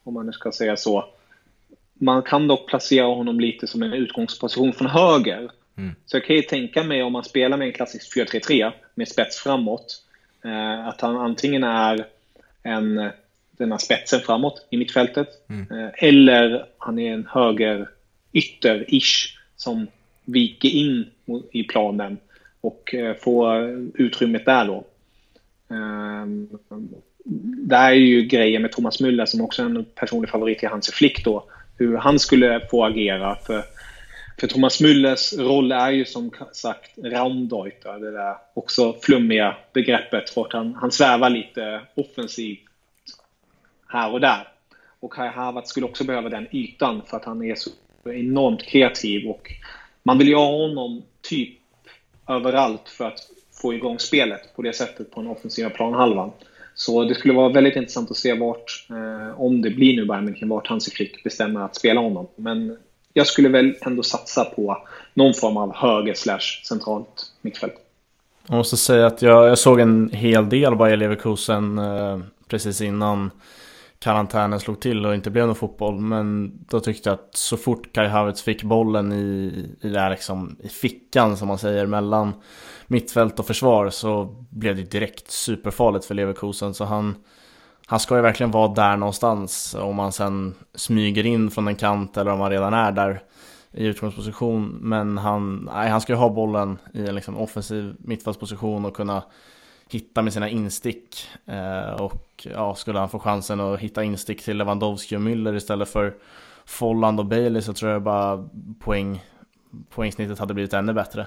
om man nu ska säga så. Man kan dock placera honom lite som en utgångsposition från höger. Mm. Så jag kan ju tänka mig, om man spelar med en klassisk fyra tre tre med spets framåt, att han antingen är en... den här spetsen framåt i mittfältet. Mm. Eller han är en höger ytter-ish som viker in i planen och får utrymmet där då. Det här är ju grejer med Thomas Müller, som också är en personlig favorit i Hansi Flick då, hur han skulle få agera. För, för Thomas Müllers roll är ju som sagt Raumdeuter, det där också flummiga begreppet, för att han, han svävar lite offensivt här och där. Och Kai Havertz skulle också behöva den ytan, för att han är så enormt kreativ, och man vill ju ha honom typ överallt för att få igång spelet på det sättet på en offensiva planhalvan. Så det skulle vara väldigt intressant att se vart, eh, om det blir nu Bayern München, vart Hansi Flick bestämmer att spela honom. Men jag skulle väl ändå satsa på någon form av höger slash centralt mittfält. Jag måste säga att jag, jag såg en hel del Bayer Leverkusen eh, precis innan karantänen slog till och inte blev någon fotboll, men då tyckte jag att så fort Kai Havertz fick bollen i, i, där liksom, i fickan, som man säger, mellan mittfält och försvar, så blev det direkt superfarligt för Leverkusen. Så han, han ska ju verkligen vara där någonstans, om man sen smyger in från en kant eller om han redan är där i utgångsposition. Men han, nej, han ska ju ha bollen i en liksom offensiv mittfältsposition och kunna hitta med sina instick, eh, och ja, skulle han få chansen att hitta instick till Lewandowski och Müller istället för Folland och Bailey, så tror jag bara poäng, poängsnittet hade blivit ännu bättre.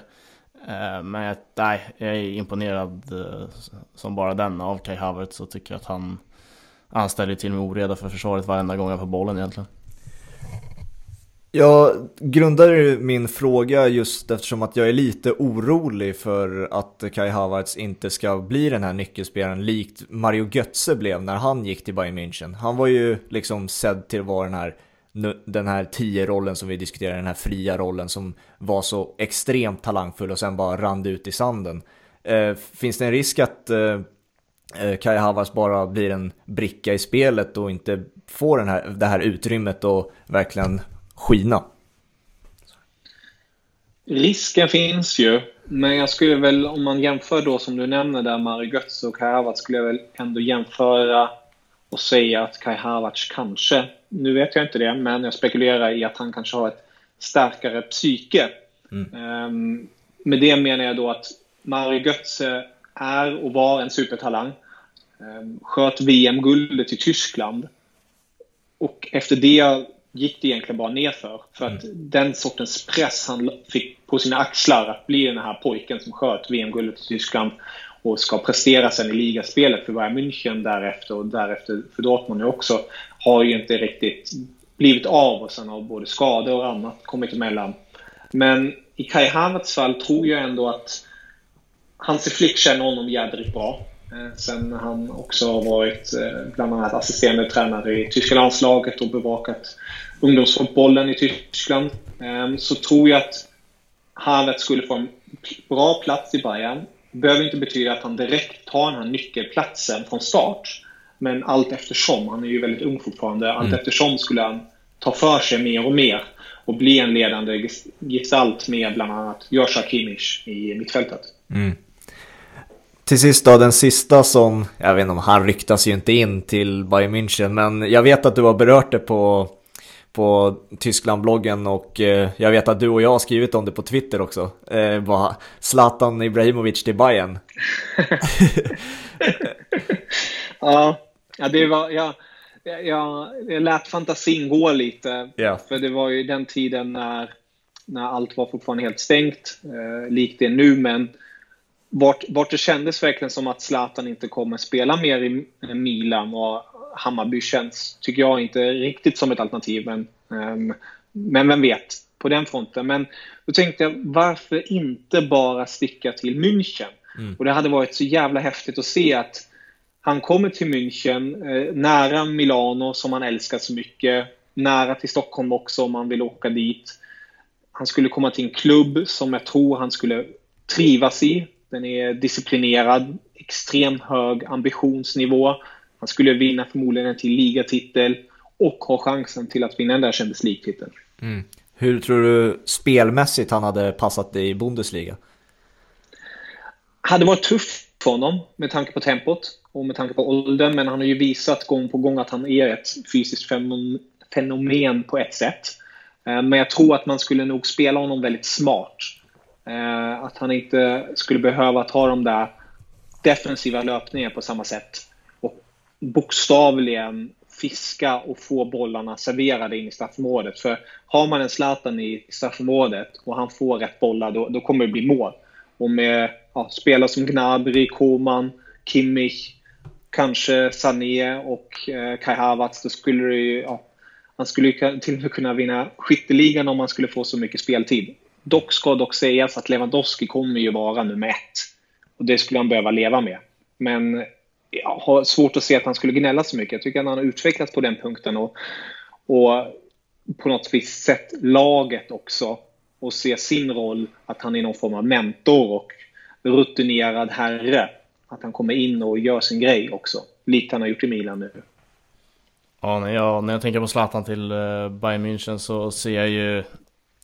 Eh, men jag, nej, jag är imponerad eh, som bara den av Kai Havertz, så tycker jag att han anställer till med oreda för försvaret varenda gång jag får bollen egentligen. Jag grundar min fråga just eftersom att jag är lite orolig för att Kai Havertz inte ska bli den här nyckelspelaren likt Mario Götze blev när han gick till Bayern München. Han var ju liksom sedd till att vara den här, den här tio-rollen som vi diskuterade, den här fria rollen som var så extremt talangfull och sen bara rann ut i sanden. Eh, finns det en risk att eh, Kai Havertz bara blir en bricka i spelet och inte får den här, det här utrymmet och verkligen skina? Risken finns ju, men jag skulle väl, om man jämför då som du nämner där Mario Götze och Kai Havertz, skulle jag väl ändå jämföra och säga att Kai Havertz kanske, nu vet jag inte det, men jag spekulerar i att han kanske har ett starkare psyke. Mm. Um, med det menar jag då att Mario Götze är och var en supertalang, um, sköt V M-guldet i Tyskland, och efter det gick det egentligen bara nerför. För att mm. den sortens press han fick på sina axlar, att bli den här pojken som sköt V M-guldet i Tyskland och ska prestera sen i ligaspelet för Bayern München därefter, och därefter för Dortmund också, har ju inte riktigt blivit av, och sen har både skador och annat kommit emellan. Men i Kai Havertz fall tror jag ändå att Hansi Flick känner honom jädrigt bra. Sen han också har varit bland annat assisterande tränare i tyska landslaget och bevakat ungdomsfotbollen i Tyskland, så tror jag att Havertz skulle få en bra plats i Bayern. Det behöver inte betyda att han direkt tar den här nyckelplatsen från start, men allt eftersom, han är ju väldigt ung fortfarande, allt eftersom skulle han ta för sig mer och mer. och bli en ledande gestalt med bland annat Joshua Kimmich i mittfältet. Mm. Till sist då, den sista som, jag vet inte om han ryktas ju inte in till Bayern München, men jag vet att du har berört det på, på Tyskland-bloggen, och eh, jag vet att du och jag har skrivit om det på Twitter också. Eh, bara Zlatan Ibrahimovic till Bayern. Ja, det var... Ja. Jag, jag lät fantasin gå lite, yeah. För det var ju den tiden när, när allt var fortfarande helt stängt, eh, likt det nu, men vart, vart det kändes verkligen som att Zlatan inte kommer spela mer i Milan, och Hammarby känns, tycker jag, inte riktigt som ett alternativ, men, eh, men vem vet på den fronten. Men då tänkte jag, varför inte bara sticka till München? Mm. Och det hade varit så jävla häftigt att se att han kommer till München, eh, nära Milano som han älskar så mycket, nära till Stockholm också om han vill åka dit. Han skulle komma till en klubb som jag tror han skulle trivas i. Den är disciplinerad, extremt hög ambitionsnivå. Han skulle vinna förmodligen en till ligatitel och ha chansen till att vinna den där Champions League-titeln. Mm. Hur tror du spelmässigt han hade passat i Bundesliga? Hade varit tufft för honom med tanke på tempot och med tanke på åldern, men han har ju visat gång på gång att han är ett fysiskt fenomen på ett sätt. Men jag tror att man skulle nog spela honom väldigt smart. Att han inte skulle behöva ta de där defensiva löpningarna på samma sätt och bokstavligen fiska och få bollarna serverade in i straffområdet. För har man en Zlatan i straffområdet och han får rätt bollar, då, då kommer det bli mål. Och med ja, spelare som Gnabry, Koman, Kimmich, kanske Sané och eh, Kai Havertz, då skulle det ju, ja, han skulle till och med kunna vinna skytteligan om han skulle få så mycket speltid. Dock ska dock sägas att Lewandowski kommer ju vara nummer ett, och det skulle han behöva leva med. Men jag har svårt att se att han skulle gnälla så mycket. Jag tycker att han har utvecklats på den punkten, och, och på något vis sett laget också och se sin roll att han är någon form av mentor och rutinerad herre. Att han kommer in och gör sin grej också, likt han har gjort i Milan nu. Ja, när jag, när jag tänker på Zlatan till Bayern München så ser jag ju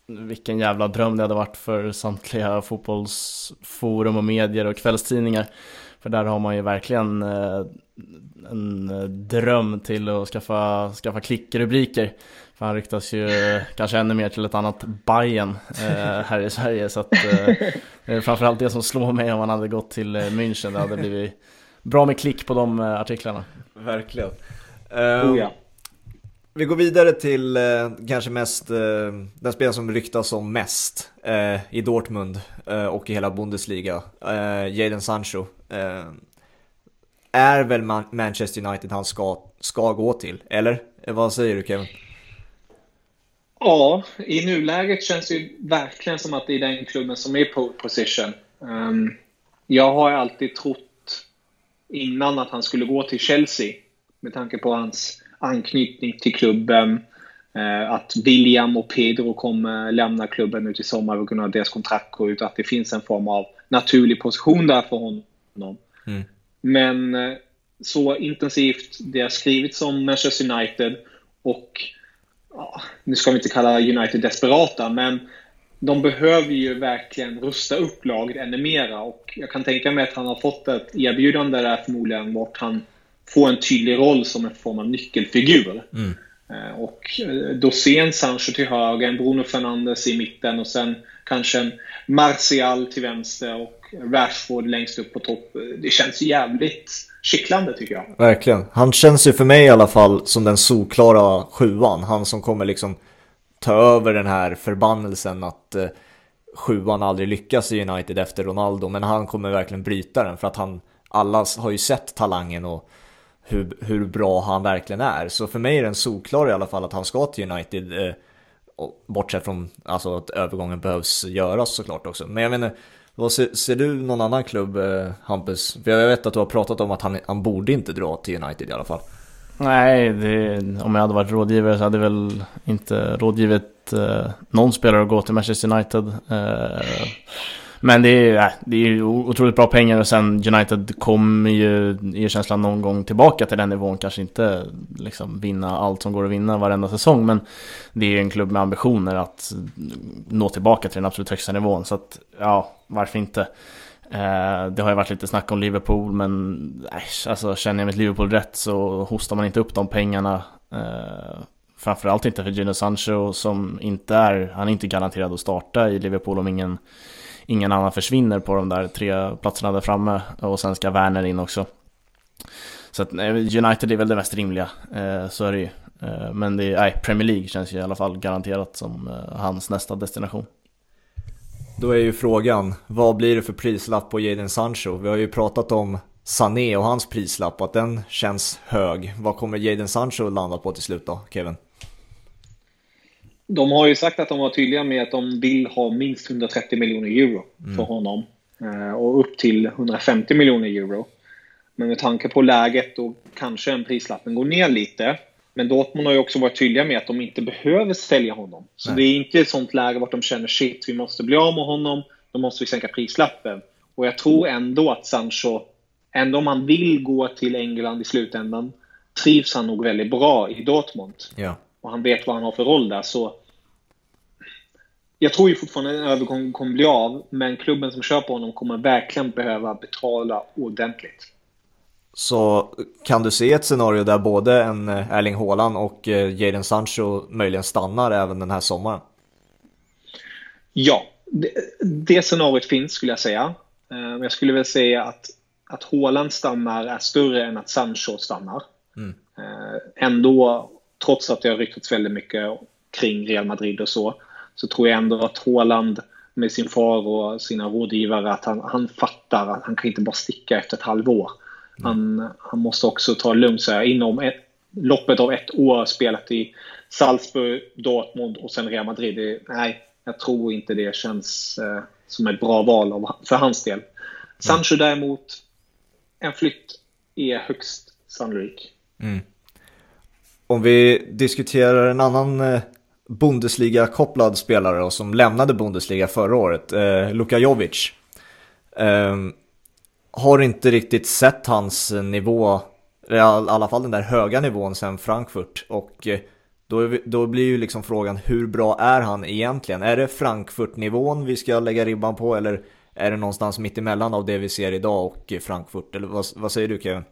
vilken jävla dröm det hade varit för samtliga fotbollsforum och medier och kvällstidningar. För där har man ju verkligen en dröm till att skaffa, skaffa klickrubriker. För han ryktas ju kanske ännu mer till ett annat Bayern eh, här i Sverige. Så att, eh, framförallt det som slår mig om han hade gått till München. Det hade blivit bra med klick på de eh, artiklarna. Verkligen. Eh, oh, ja. Vi går vidare till eh, kanske mest eh, den spelare som ryktas om mest eh, i Dortmund eh, och i hela Bundesliga. Eh, Jadon Sancho. Eh, är väl Man- Manchester United han ska, ska gå till? Eller? Eh, vad säger du, Kevin? Ja, i nuläget känns det ju verkligen som att det är den klubben som är på position. Um, jag har alltid trott innan att han skulle gå till Chelsea med tanke på hans anknytning till klubben. Uh, att William och Pedro kommer lämna klubben nu till sommar och kunna ha deras kontrakt gå ut. Att det finns en form av naturlig position där för honom. Mm. Men uh, så intensivt det har skrivits om Manchester United och... Ja, nu ska vi inte kalla United desperata, men de behöver ju verkligen rusta upp laget ännu mera, och jag kan tänka mig att han har fått ett erbjudande där förmodligen vart han får en tydlig roll som en form av nyckelfigur. Mm. Och då ser en Sancho till höger, en Bruno Fernandes i mitten och sen kanske en Martial till vänster och Rashford längst upp på topp. Det känns jävligt kittlande, tycker jag. Verkligen. Han känns ju för mig i alla fall som den solklara sjuan. Han som kommer liksom ta över den här förbannelsen att eh, sjuan aldrig lyckas i United efter Ronaldo. Men han kommer verkligen bryta den, för att han, alla har ju sett talangen och hur, hur bra han verkligen är. Så för mig är den solklar i alla fall att han ska till United. Eh, och bortsett från alltså, att övergången behövs göras såklart också. Men jag menar, vad ser, ser du någon annan klubb, eh, Hampus? För jag vet att du har pratat om att han, han borde inte dra till United i alla fall. Nej, det, om jag hade varit rådgivare så hade jag väl inte rådgivit eh, någon spelare att gå till Manchester United. Eh, Men det är, äh, det är otroligt bra pengar. Och sen United kommer ju i känslan någon gång tillbaka till den nivån. Kanske inte liksom vinna allt som går att vinna varenda säsong, men det är ju en klubb med ambitioner att nå tillbaka till den absolut högsta nivån. Så att ja, varför inte? eh, Det har ju varit lite snack om Liverpool, men äsch, alltså, känner jag mitt Liverpool rätt så hostar man inte upp de pengarna. eh, Framförallt inte för Gino Sancho, som inte är, han är inte garanterad att starta i Liverpool om ingen Ingen annan försvinner på de där tre platserna där framme. Och sen ska Werner in också. Så att United är väl det mest rimliga. eh, Så är det ju. eh, Men det är, nej, Premier League känns ju i alla fall garanterat som eh, hans nästa destination. Då är ju frågan, vad blir det för prislapp på Jadon Sancho? Vi har ju pratat om Sané och hans prislapp, att den känns hög. Vad kommer Jadon Sancho landa på till slut då, Kevin? De har ju sagt att de var tydliga med att de vill ha minst hundratrettio miljoner euro för honom. Och upp till hundrafemtio miljoner euro. Men med tanke på läget då kanske en prislappen går ner lite. Men Dortmund har ju också varit tydliga med att de inte behöver sälja honom. Så Nej. Det är inte ett sånt läge vart de känner shit, vi måste bli av med honom. Då måste vi sänka prislappen. Och jag tror ändå att Sancho, ändå om han vill gå till England i slutändan, trivs han nog väldigt bra i Dortmund. Ja. Och han vet vad han har för roll där. Så jag tror ju fortfarande en övergång kommer bli av. Men klubben som köper honom kommer verkligen behöva betala ordentligt. Så kan du se ett scenario där både en Erling Haaland och Jadon Sancho möjligen stannar även den här sommaren? Ja, det, det scenariot finns skulle jag säga. Men jag skulle väl säga att, att Haaland stannar är större än att Sancho stannar. Mm. Ändå... Trots att det har ryktats väldigt mycket kring Real Madrid och så, så tror jag ändå att Haaland med sin far och sina rådgivare, att han, han fattar att han kan inte bara sticka efter ett halvår. Mm. Han, han måste också ta lugn så här, inom ett, loppet av ett år spelat i Salzburg, Dortmund och sen Real Madrid. Det, nej, jag tror inte det känns eh, som ett bra val av, för hans del. Mm. Sancho däremot, en flytt är högst sannolik. Mm. Om vi diskuterar en annan Bundesliga-kopplad spelare och som lämnade Bundesliga förra året, eh, Luka Jovic. Eh, har inte riktigt sett hans nivå, i alla fall den där höga nivån sedan Frankfurt. Och eh, då, då blir ju liksom frågan, hur bra är han egentligen? Är det Frankfurt-nivån vi ska lägga ribban på, eller är det någonstans mitt emellan av det vi ser idag och Frankfurt? Eller vad, vad säger du, Kevin?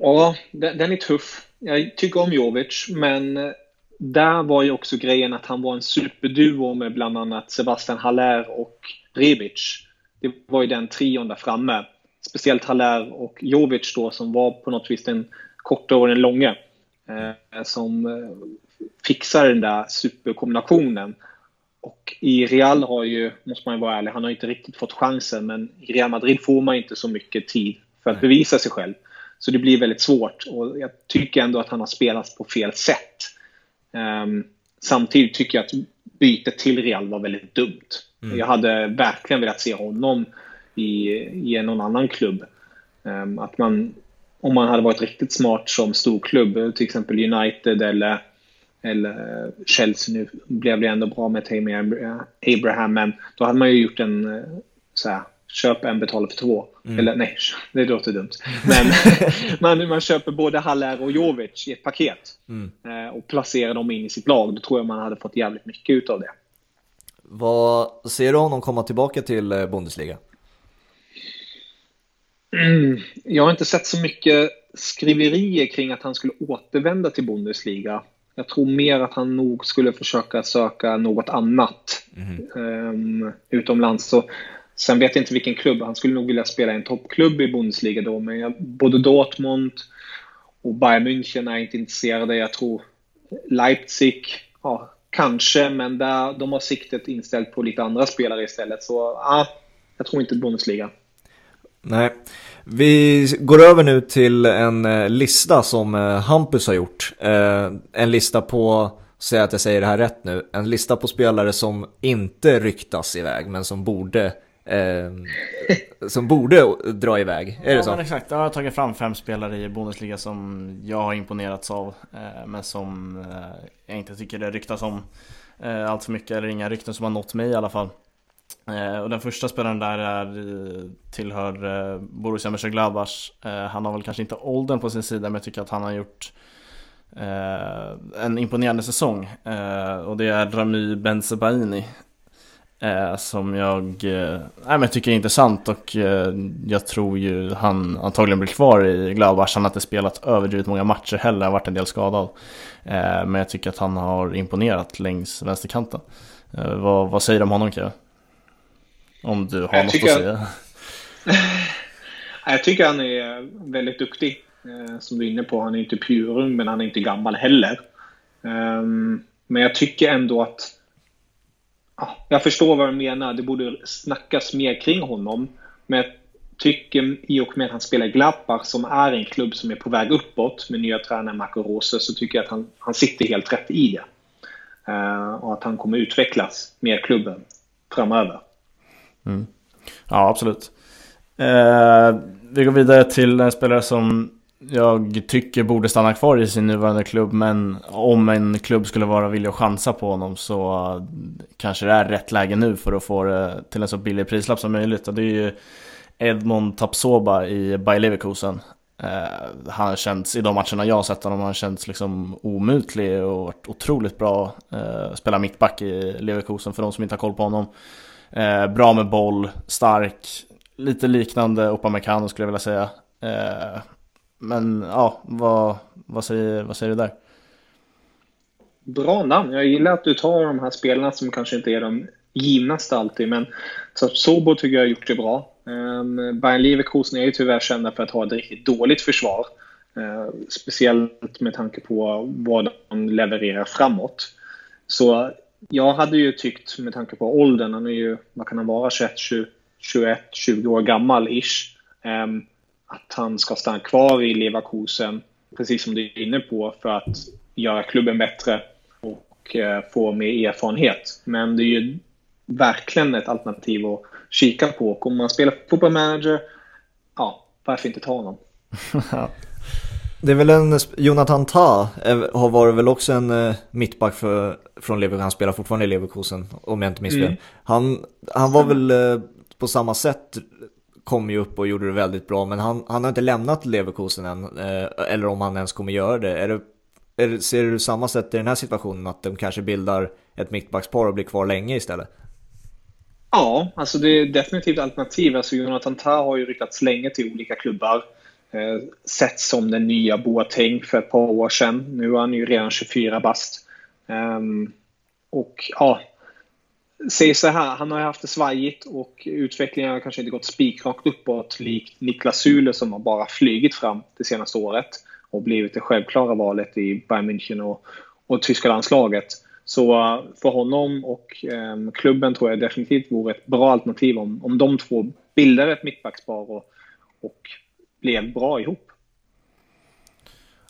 Ja, den är tuff. Jag tycker om Jovic, men där var ju också grejen att han var en superduo med bland annat Sebastian Haller och Rebic. Det var ju den trion där framme. Speciellt Haller och Jovic då, som var på något vis den korta och den långa, eh, som fixade den där superkombinationen. Och i Real har ju, måste man ju vara ärlig, han har inte riktigt fått chansen, men i Real Madrid får man inte så mycket tid för att bevisa sig själv. Så det blir väldigt svårt, och jag tycker ändå att han har spelats på fel sätt. Um, samtidigt tycker jag att bytet till Real var väldigt dumt. Mm. Jag hade verkligen velat se honom i, i någon annan klubb. Um, att man, om man hade varit riktigt smart som storklubb, till exempel United eller, eller Chelsea, nu blev det ändå bra med Tammy Abraham, men då hade man ju gjort en så här... Köp en, betala för två. Mm. Eller nej, det låter dumt. Men man, man köper både Haller och Jovic i ett paket. Mm. Och placerar dem in i sitt lag. Då tror jag man hade fått jävligt mycket ut av det. Vad ser du om de kommer tillbaka till Bundesliga? Mm. Jag har inte sett så mycket skriverier kring att han skulle återvända till Bundesliga. Jag tror mer att han nog skulle försöka söka något annat. Mm. um, utomlands. Så sen vet jag inte vilken klubb. Han skulle nog vilja spela i en toppklubb i Bundesliga då. Men jag, både Dortmund och Bayern München är inte intresserade. Jag tror Leipzig, ja, kanske. Men där, de har siktet inställt på lite andra spelare istället. Så ja, jag tror inte Bundesliga. Nej. Vi går över nu till en lista som Hampus har gjort. En lista på... Säg att jag säger det här rätt nu. En lista på spelare som inte ryktas iväg, men som borde... Eh, som borde dra iväg. Är ja, det så? Men exakt. Jag har tagit fram fem spelare i Bundesliga som jag har imponerats av, eh, men som eh, jag inte tycker det ryktas om eh, allt för mycket, eller inga rykten som har nått mig i alla fall. Eh, och den första spelaren där är, tillhör eh, Borussia Mönchengladbach. Eh, han har väl kanske inte åldern på sin sida, men jag tycker att han har gjort eh, en imponerande säsong. Eh, och det är Ramy Bensebaini eh, som jag, eh, nej, men tycker är intressant. Och eh, jag tror ju han antagligen blir kvar i Gladbach. Han har inte spelat överdrivet många matcher heller, han har varit en del skadad. Eh, men jag tycker att han har imponerat längs vänsterkanten. Eh, vad, vad säger de om honom, Kevin? Om du har jag något att säga. Jag tycker han är väldigt duktig. Som du är inne på, han är inte purung, men han är inte gammal heller. Men jag tycker ändå att, jag förstår vad du menar, det borde snackas mer kring honom. Men jag tycker, i och med att han spelar Gladbach, som är en klubb som är på väg uppåt med nya tränare Marco Rose, så tycker jag att han, han sitter helt rätt i det. Och att han kommer utvecklas med klubben framöver. Mm. Ja, absolut. eh, Vi går vidare till en spelare som jag tycker borde stanna kvar i sin nuvarande klubb. Men om en klubb skulle vara villig att chansa på honom, så kanske det är rätt läge nu för att få det till en så billig prislapp som möjligt. Och det är ju Edmond Tapsoba i Bayer Leverkusen. eh, Han känns, i de matcherna jag har sett honom, han känns liksom omutlig och varit otroligt bra. eh, Spelar mittback i Leverkusen, för de som inte har koll på honom. Eh, bra med boll, stark, lite liknande Upamecano skulle jag vilja säga. Eh, men ja, vad, vad, säger, vad säger du där? Bra namn, jag gillar att du tar de här spelarna som kanske inte är de givnaste alltid, men Sobo tycker jag har gjort det bra. Eh, Bayern Leverkusen är ju tyvärr kända för att ha ett riktigt dåligt försvar, eh, speciellt med tanke på vad de levererar framåt. Så jag hade ju tyckt, med tanke på åldern, han är ju, vad kan han vara, tjugoett, tjugo år gammal ish, att han ska stanna kvar i Leverkusen, precis som du är inne på, för att göra klubben bättre och få mer erfarenhet. Men det är ju verkligen ett alternativ att kika på. Och om man spelar Football Manager, ja, varför inte ta honom? Det är väl en, Jonathan Tah har varit väl också en eh, mittback för, från Leverkusen. Han spelar fortfarande i Leverkusen, om jag inte minns mm. det. Han, han var väl eh, på samma sätt, kom ju upp och gjorde det väldigt bra. Men han, han har inte lämnat Leverkusen än, eh, eller om han ens kommer göra det. Är det, är, ser du samma sätt i den här situationen, att de kanske bildar ett mittbackspar och blir kvar länge istället? Ja, alltså det är definitivt alternativ. Alltså Jonathan Tah har ju ryktats länge till olika klubbar. Sett som den nya Boateng för ett par år sedan. Nu är han ju redan tjugofyra bast. um, Och ja, säg så här, han har ju haft det svajigt och utvecklingen har kanske inte gått spikrakt uppåt, likt Niklas Süle som har bara flygit fram det senaste året och blivit det självklara valet i Bayern München och, och tyska landslaget. Så uh, för honom och um, klubben tror jag definitivt vore ett bra alternativ om, om de två bildar ett mittbackspar och, och blev bra ihop.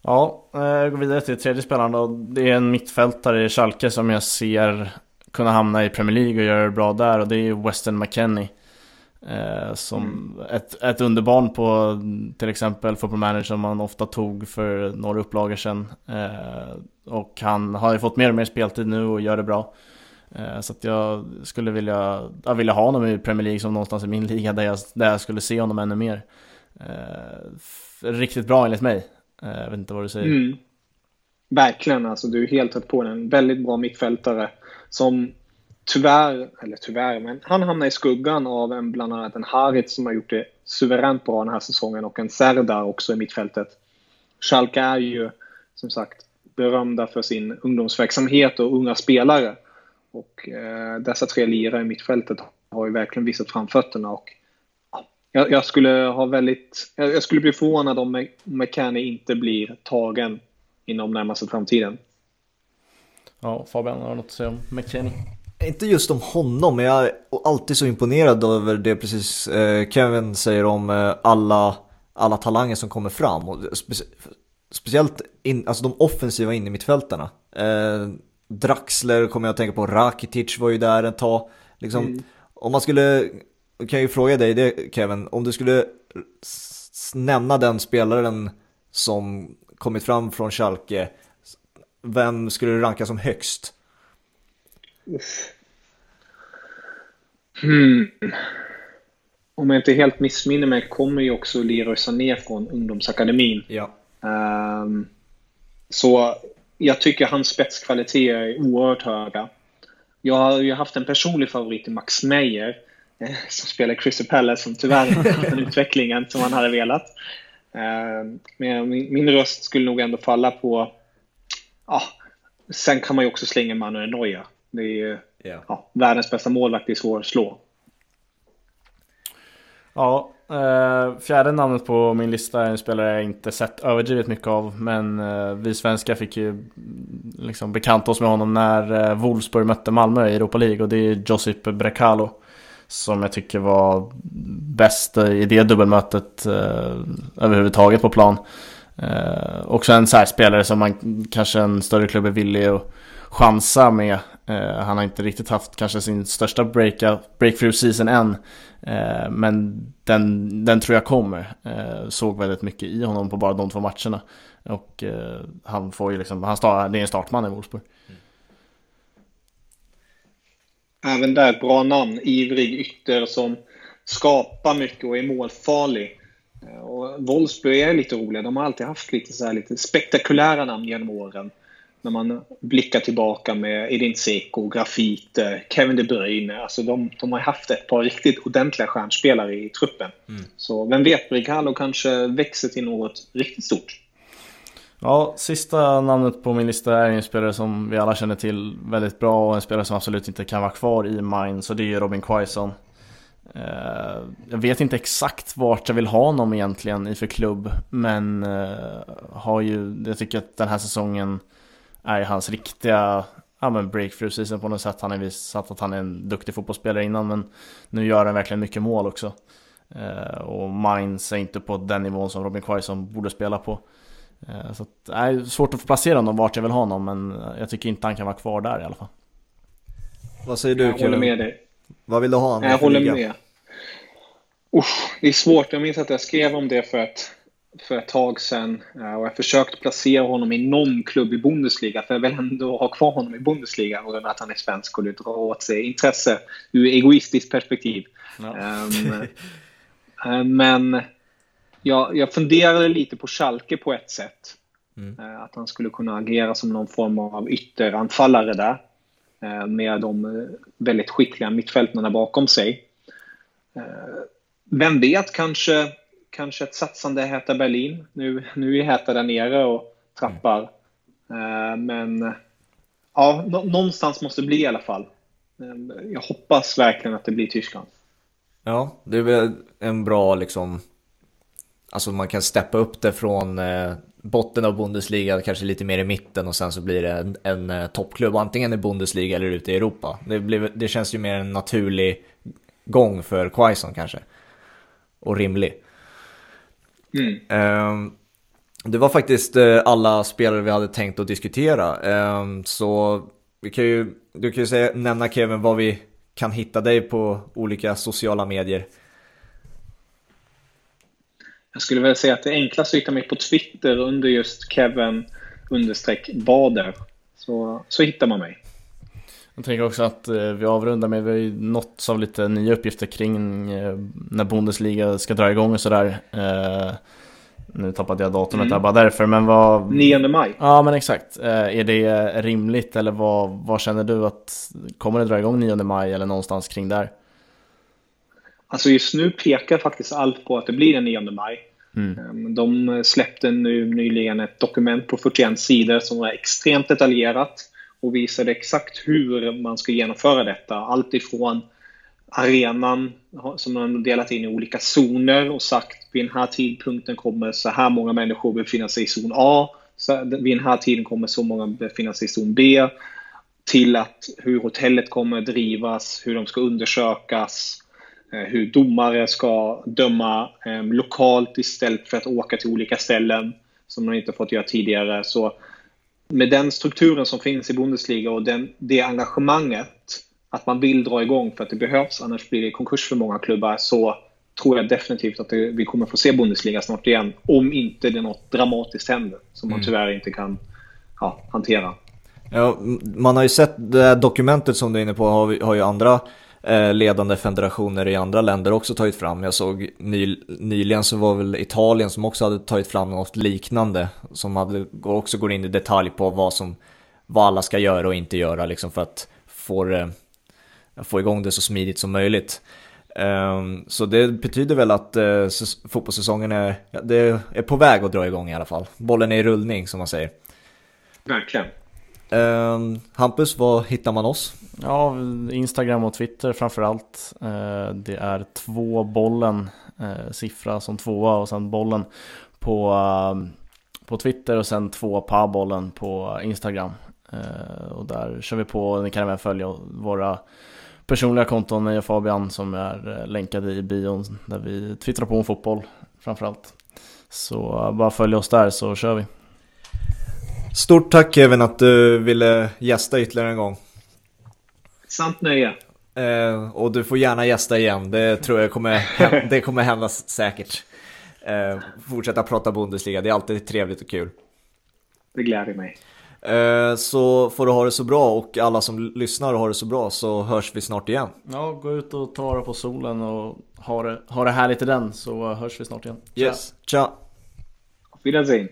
Ja, jag går vidare till tredje spelaren då. Det är en mittfältare i Schalke som jag ser kunna hamna i Premier League och göra det bra där, och det är Weston McKennie eh, som mm. ett, ett underbarn på till exempel Football Manager, som man ofta tog för några upplagor sedan. eh, Och han har ju fått mer och mer speltid nu och gör det bra. eh, Så att jag skulle vilja Jag ville ha honom i Premier League, som någonstans i min liga där jag, där jag skulle se honom ännu mer. Eh, f- riktigt bra enligt mig. eh, Jag vet inte vad du säger. mm. Verkligen, alltså du är helt rätt på den. Väldigt bra mittfältare som tyvärr, eller tyvärr, men han hamnar i skuggan av en, bland annat en Harit som har gjort det suveränt bra den här säsongen, och en Serdar också i mittfältet. Schalke är ju som sagt berömda för sin ungdomsverksamhet och unga spelare, och eh, dessa tre lirare i mittfältet har ju verkligen visat framfötterna. Och Jag, jag, skulle ha väldigt, jag, jag skulle bli förvånad om McKennie inte blir tagen inom närmaste framtiden. Ja, Fabian, har du något att säga om McKennie? Inte just om honom, men jag är alltid så imponerad över det precis eh, Kevin säger om eh, alla, alla talanger som kommer fram. Och spe, speciellt in, alltså de offensiva in i mittfältarna. Eh, Draxler kommer jag att tänka på, Rakitic var ju där en tag. Liksom, mm. Om man skulle... kan ju fråga dig det, Kevin, om du skulle s- nämna den spelaren som kommit fram från Schalke, vem skulle du ranka som högst? Hmm. Om jag inte helt missminner mig kommer ju också Leroy Sané från ungdomsakademin. Ja. Um, så jag tycker hans spetskvaliteter är oerhört höga. Jag har ju haft en personlig favorit i Max Meyer eh, som spelar Crystal Palace, som tyvärr inte haft den utvecklingen som han hade velat. Um, men min, min röst skulle nog ändå falla på... Ah, sen kan man ju också slänga Manuel Neuer. Det är ju yeah. ja, världens bästa målvakt, är svår att slå. Ja, eh, fjärde namnet på min lista är en spelare jag inte sett överdrivet mycket av, men eh, vi svenskar fick ju liksom bekanta oss med honom när eh, Wolfsburg mötte Malmö i Europa League, och det är Josip Brekalo som jag tycker var bäst i det dubbelmötet eh, överhuvudtaget på plan. Eh, också en så här spelare som man kanske en större klubb är villig att chansa med. Eh, han har inte riktigt haft kanske sin största breakout, breakthrough season än, eh, men den, den tror jag kommer. Eh, såg väldigt mycket i honom på bara de två matcherna, och eh, han får ju liksom han start, det är en startman i Wolfsburg. Även där ett bra namn, ivrig ytter som skapar mycket och är målfarlig. Och Wolfsburg är lite roliga. De har alltid haft lite, så här, lite spektakulära namn genom åren. När man blickar tillbaka med Edin Dzeko, Grafite, Kevin De Bruyne. Alltså de, de har haft ett par riktigt ordentliga stjärnspelare i truppen. Mm. Så vem vet, Brigalo kanske växer till något riktigt stort. Ja, sista namnet på min lista är en spelare som vi alla känner till väldigt bra, och en spelare som absolut inte kan vara kvar i Mainz. Så det är Robin Quaison. Jag vet inte exakt vart jag vill ha honom egentligen i för klubb, men har ju, jag tycker att den här säsongen är hans riktiga ja, men breakthrough season på något sätt. Han har visat att han är en duktig fotbollsspelare innan, men nu gör han verkligen mycket mål också, och Mainz är inte på den nivån som Robin Quaison borde spela på. Så det är svårt att placera honom vart jag vill ha honom, men jag tycker inte han kan vara kvar där i alla fall. Vad säger du? Jag håller med dig. Vad vill du ha? Jag håller liga? med. Usch, det är svårt. Jag minns att jag skrev om det för ett, för ett tag sedan. Och jag försökte placera honom i någon klubb i Bundesliga. För jag vill ändå ha kvar honom i Bundesliga. Och att han är svensk och det drar åt sig intresse ur egoistiskt perspektiv. Ja. Um, men jag, jag funderade lite på Schalke på ett sätt. Mm. Att han skulle kunna agera som någon form av ytteranfallare där, med de väldigt skickliga mittfältarna bakom sig. Vem vet, kanske, kanske ett satsande Hertha Berlin. Nu, nu är Hertha där nere och trappar. Mm. Men ja, någonstans måste det bli i alla fall. Jag hoppas verkligen att det blir Tyskland. Ja, det är väl en bra liksom... Alltså man kan steppa upp det från botten av Bundesliga, kanske lite mer i mitten, och sen så blir det en, en toppklubb, antingen i Bundesliga eller ute i Europa. Det, blir, det känns ju mer en naturlig gång för Quaison kanske, och rimlig. Mm. Um, det var faktiskt alla spelare vi hade tänkt att diskutera. Um, så vi kan ju, du kan ju säga, nämna Kevin, vad vi kan hitta dig på olika sociala medier. Jag skulle väl säga att det enklaste är att hitta mig på Twitter under just Kevin understreck Bader. Så, så hittar man mig. Jag tänker också att vi avrundar med, vi har ju nåtts av lite nya uppgifter kring när Bundesliga ska dra igång och sådär. Eh, nu tappade jag datumet mm. där bara därför. Men vad, nionde maj. Ja men exakt. Eh, är det rimligt, eller vad, vad känner du, att kommer det dra igång nionde maj eller någonstans kring där? Alltså just nu pekar faktiskt allt på att det blir den nionde maj. Mm. De släppte nu nyligen ett dokument på fyrtioen sidor som var extremt detaljerat och visade exakt hur man ska genomföra detta. Allt ifrån arenan som de delat in i olika zoner och sagt vid den här tidpunkten kommer så här många människor befinna sig i zon A, så vid den här tiden kommer så många befinna sig i zon B, till att hur hotellet kommer drivas, hur de ska undersökas, hur domare ska döma eh, lokalt istället för att åka till olika ställen som de inte fått göra tidigare. Så med den strukturen som finns i Bundesliga och den, det engagemanget att man vill dra igång för att det behövs, annars blir det konkurs för många klubbar, så tror jag definitivt att det, vi kommer få se Bundesliga snart igen, om inte det något dramatiskt händer som man tyvärr inte kan ja, hantera. Ja, man har ju sett det här dokumentet som du är inne på, har, har ju andra ledande federationer i andra länder också tagit fram. Jag såg ny, nyligen så var väl Italien som också hade tagit fram något liknande, som hade, också går in i detalj på vad som vad alla ska göra och inte göra liksom, för att få, få igång det så smidigt som möjligt. Så det betyder väl att fotbollssäsongen är, det är på väg att dra igång i alla fall. Bollen är i rullning som man säger. Verkligen. Uh, Hampus, var hittar man oss? Ja, Instagram och Twitter framförallt. uh, Det är två bollen, uh, siffra som tvåa och sen bollen på, uh, på Twitter och sen två par bollen på Instagram. uh, Och där kör vi på, ni kan även följa våra personliga konton, mig och Fabian, som är länkade i bion, där vi twittrar på om fotboll framförallt. Så uh, bara följ oss där så kör vi. Stort tack Kevin att du ville gästa ytterligare en gång. Sant nöje. Eh, och du får gärna gästa igen. Det tror jag kommer hända, det kommer hända säkert. Eh, fortsätta prata Bundesliga. Det är alltid trevligt och kul. Det gläder mig. Eh, så får du ha det så bra, och alla som lyssnar och har det så bra, så hörs vi snart igen. Ja, gå ut och ta vara på solen och ha det, ha det härligt i den, så hörs vi snart igen. Tja. Yes. Ciao. Auf Wiedersehen.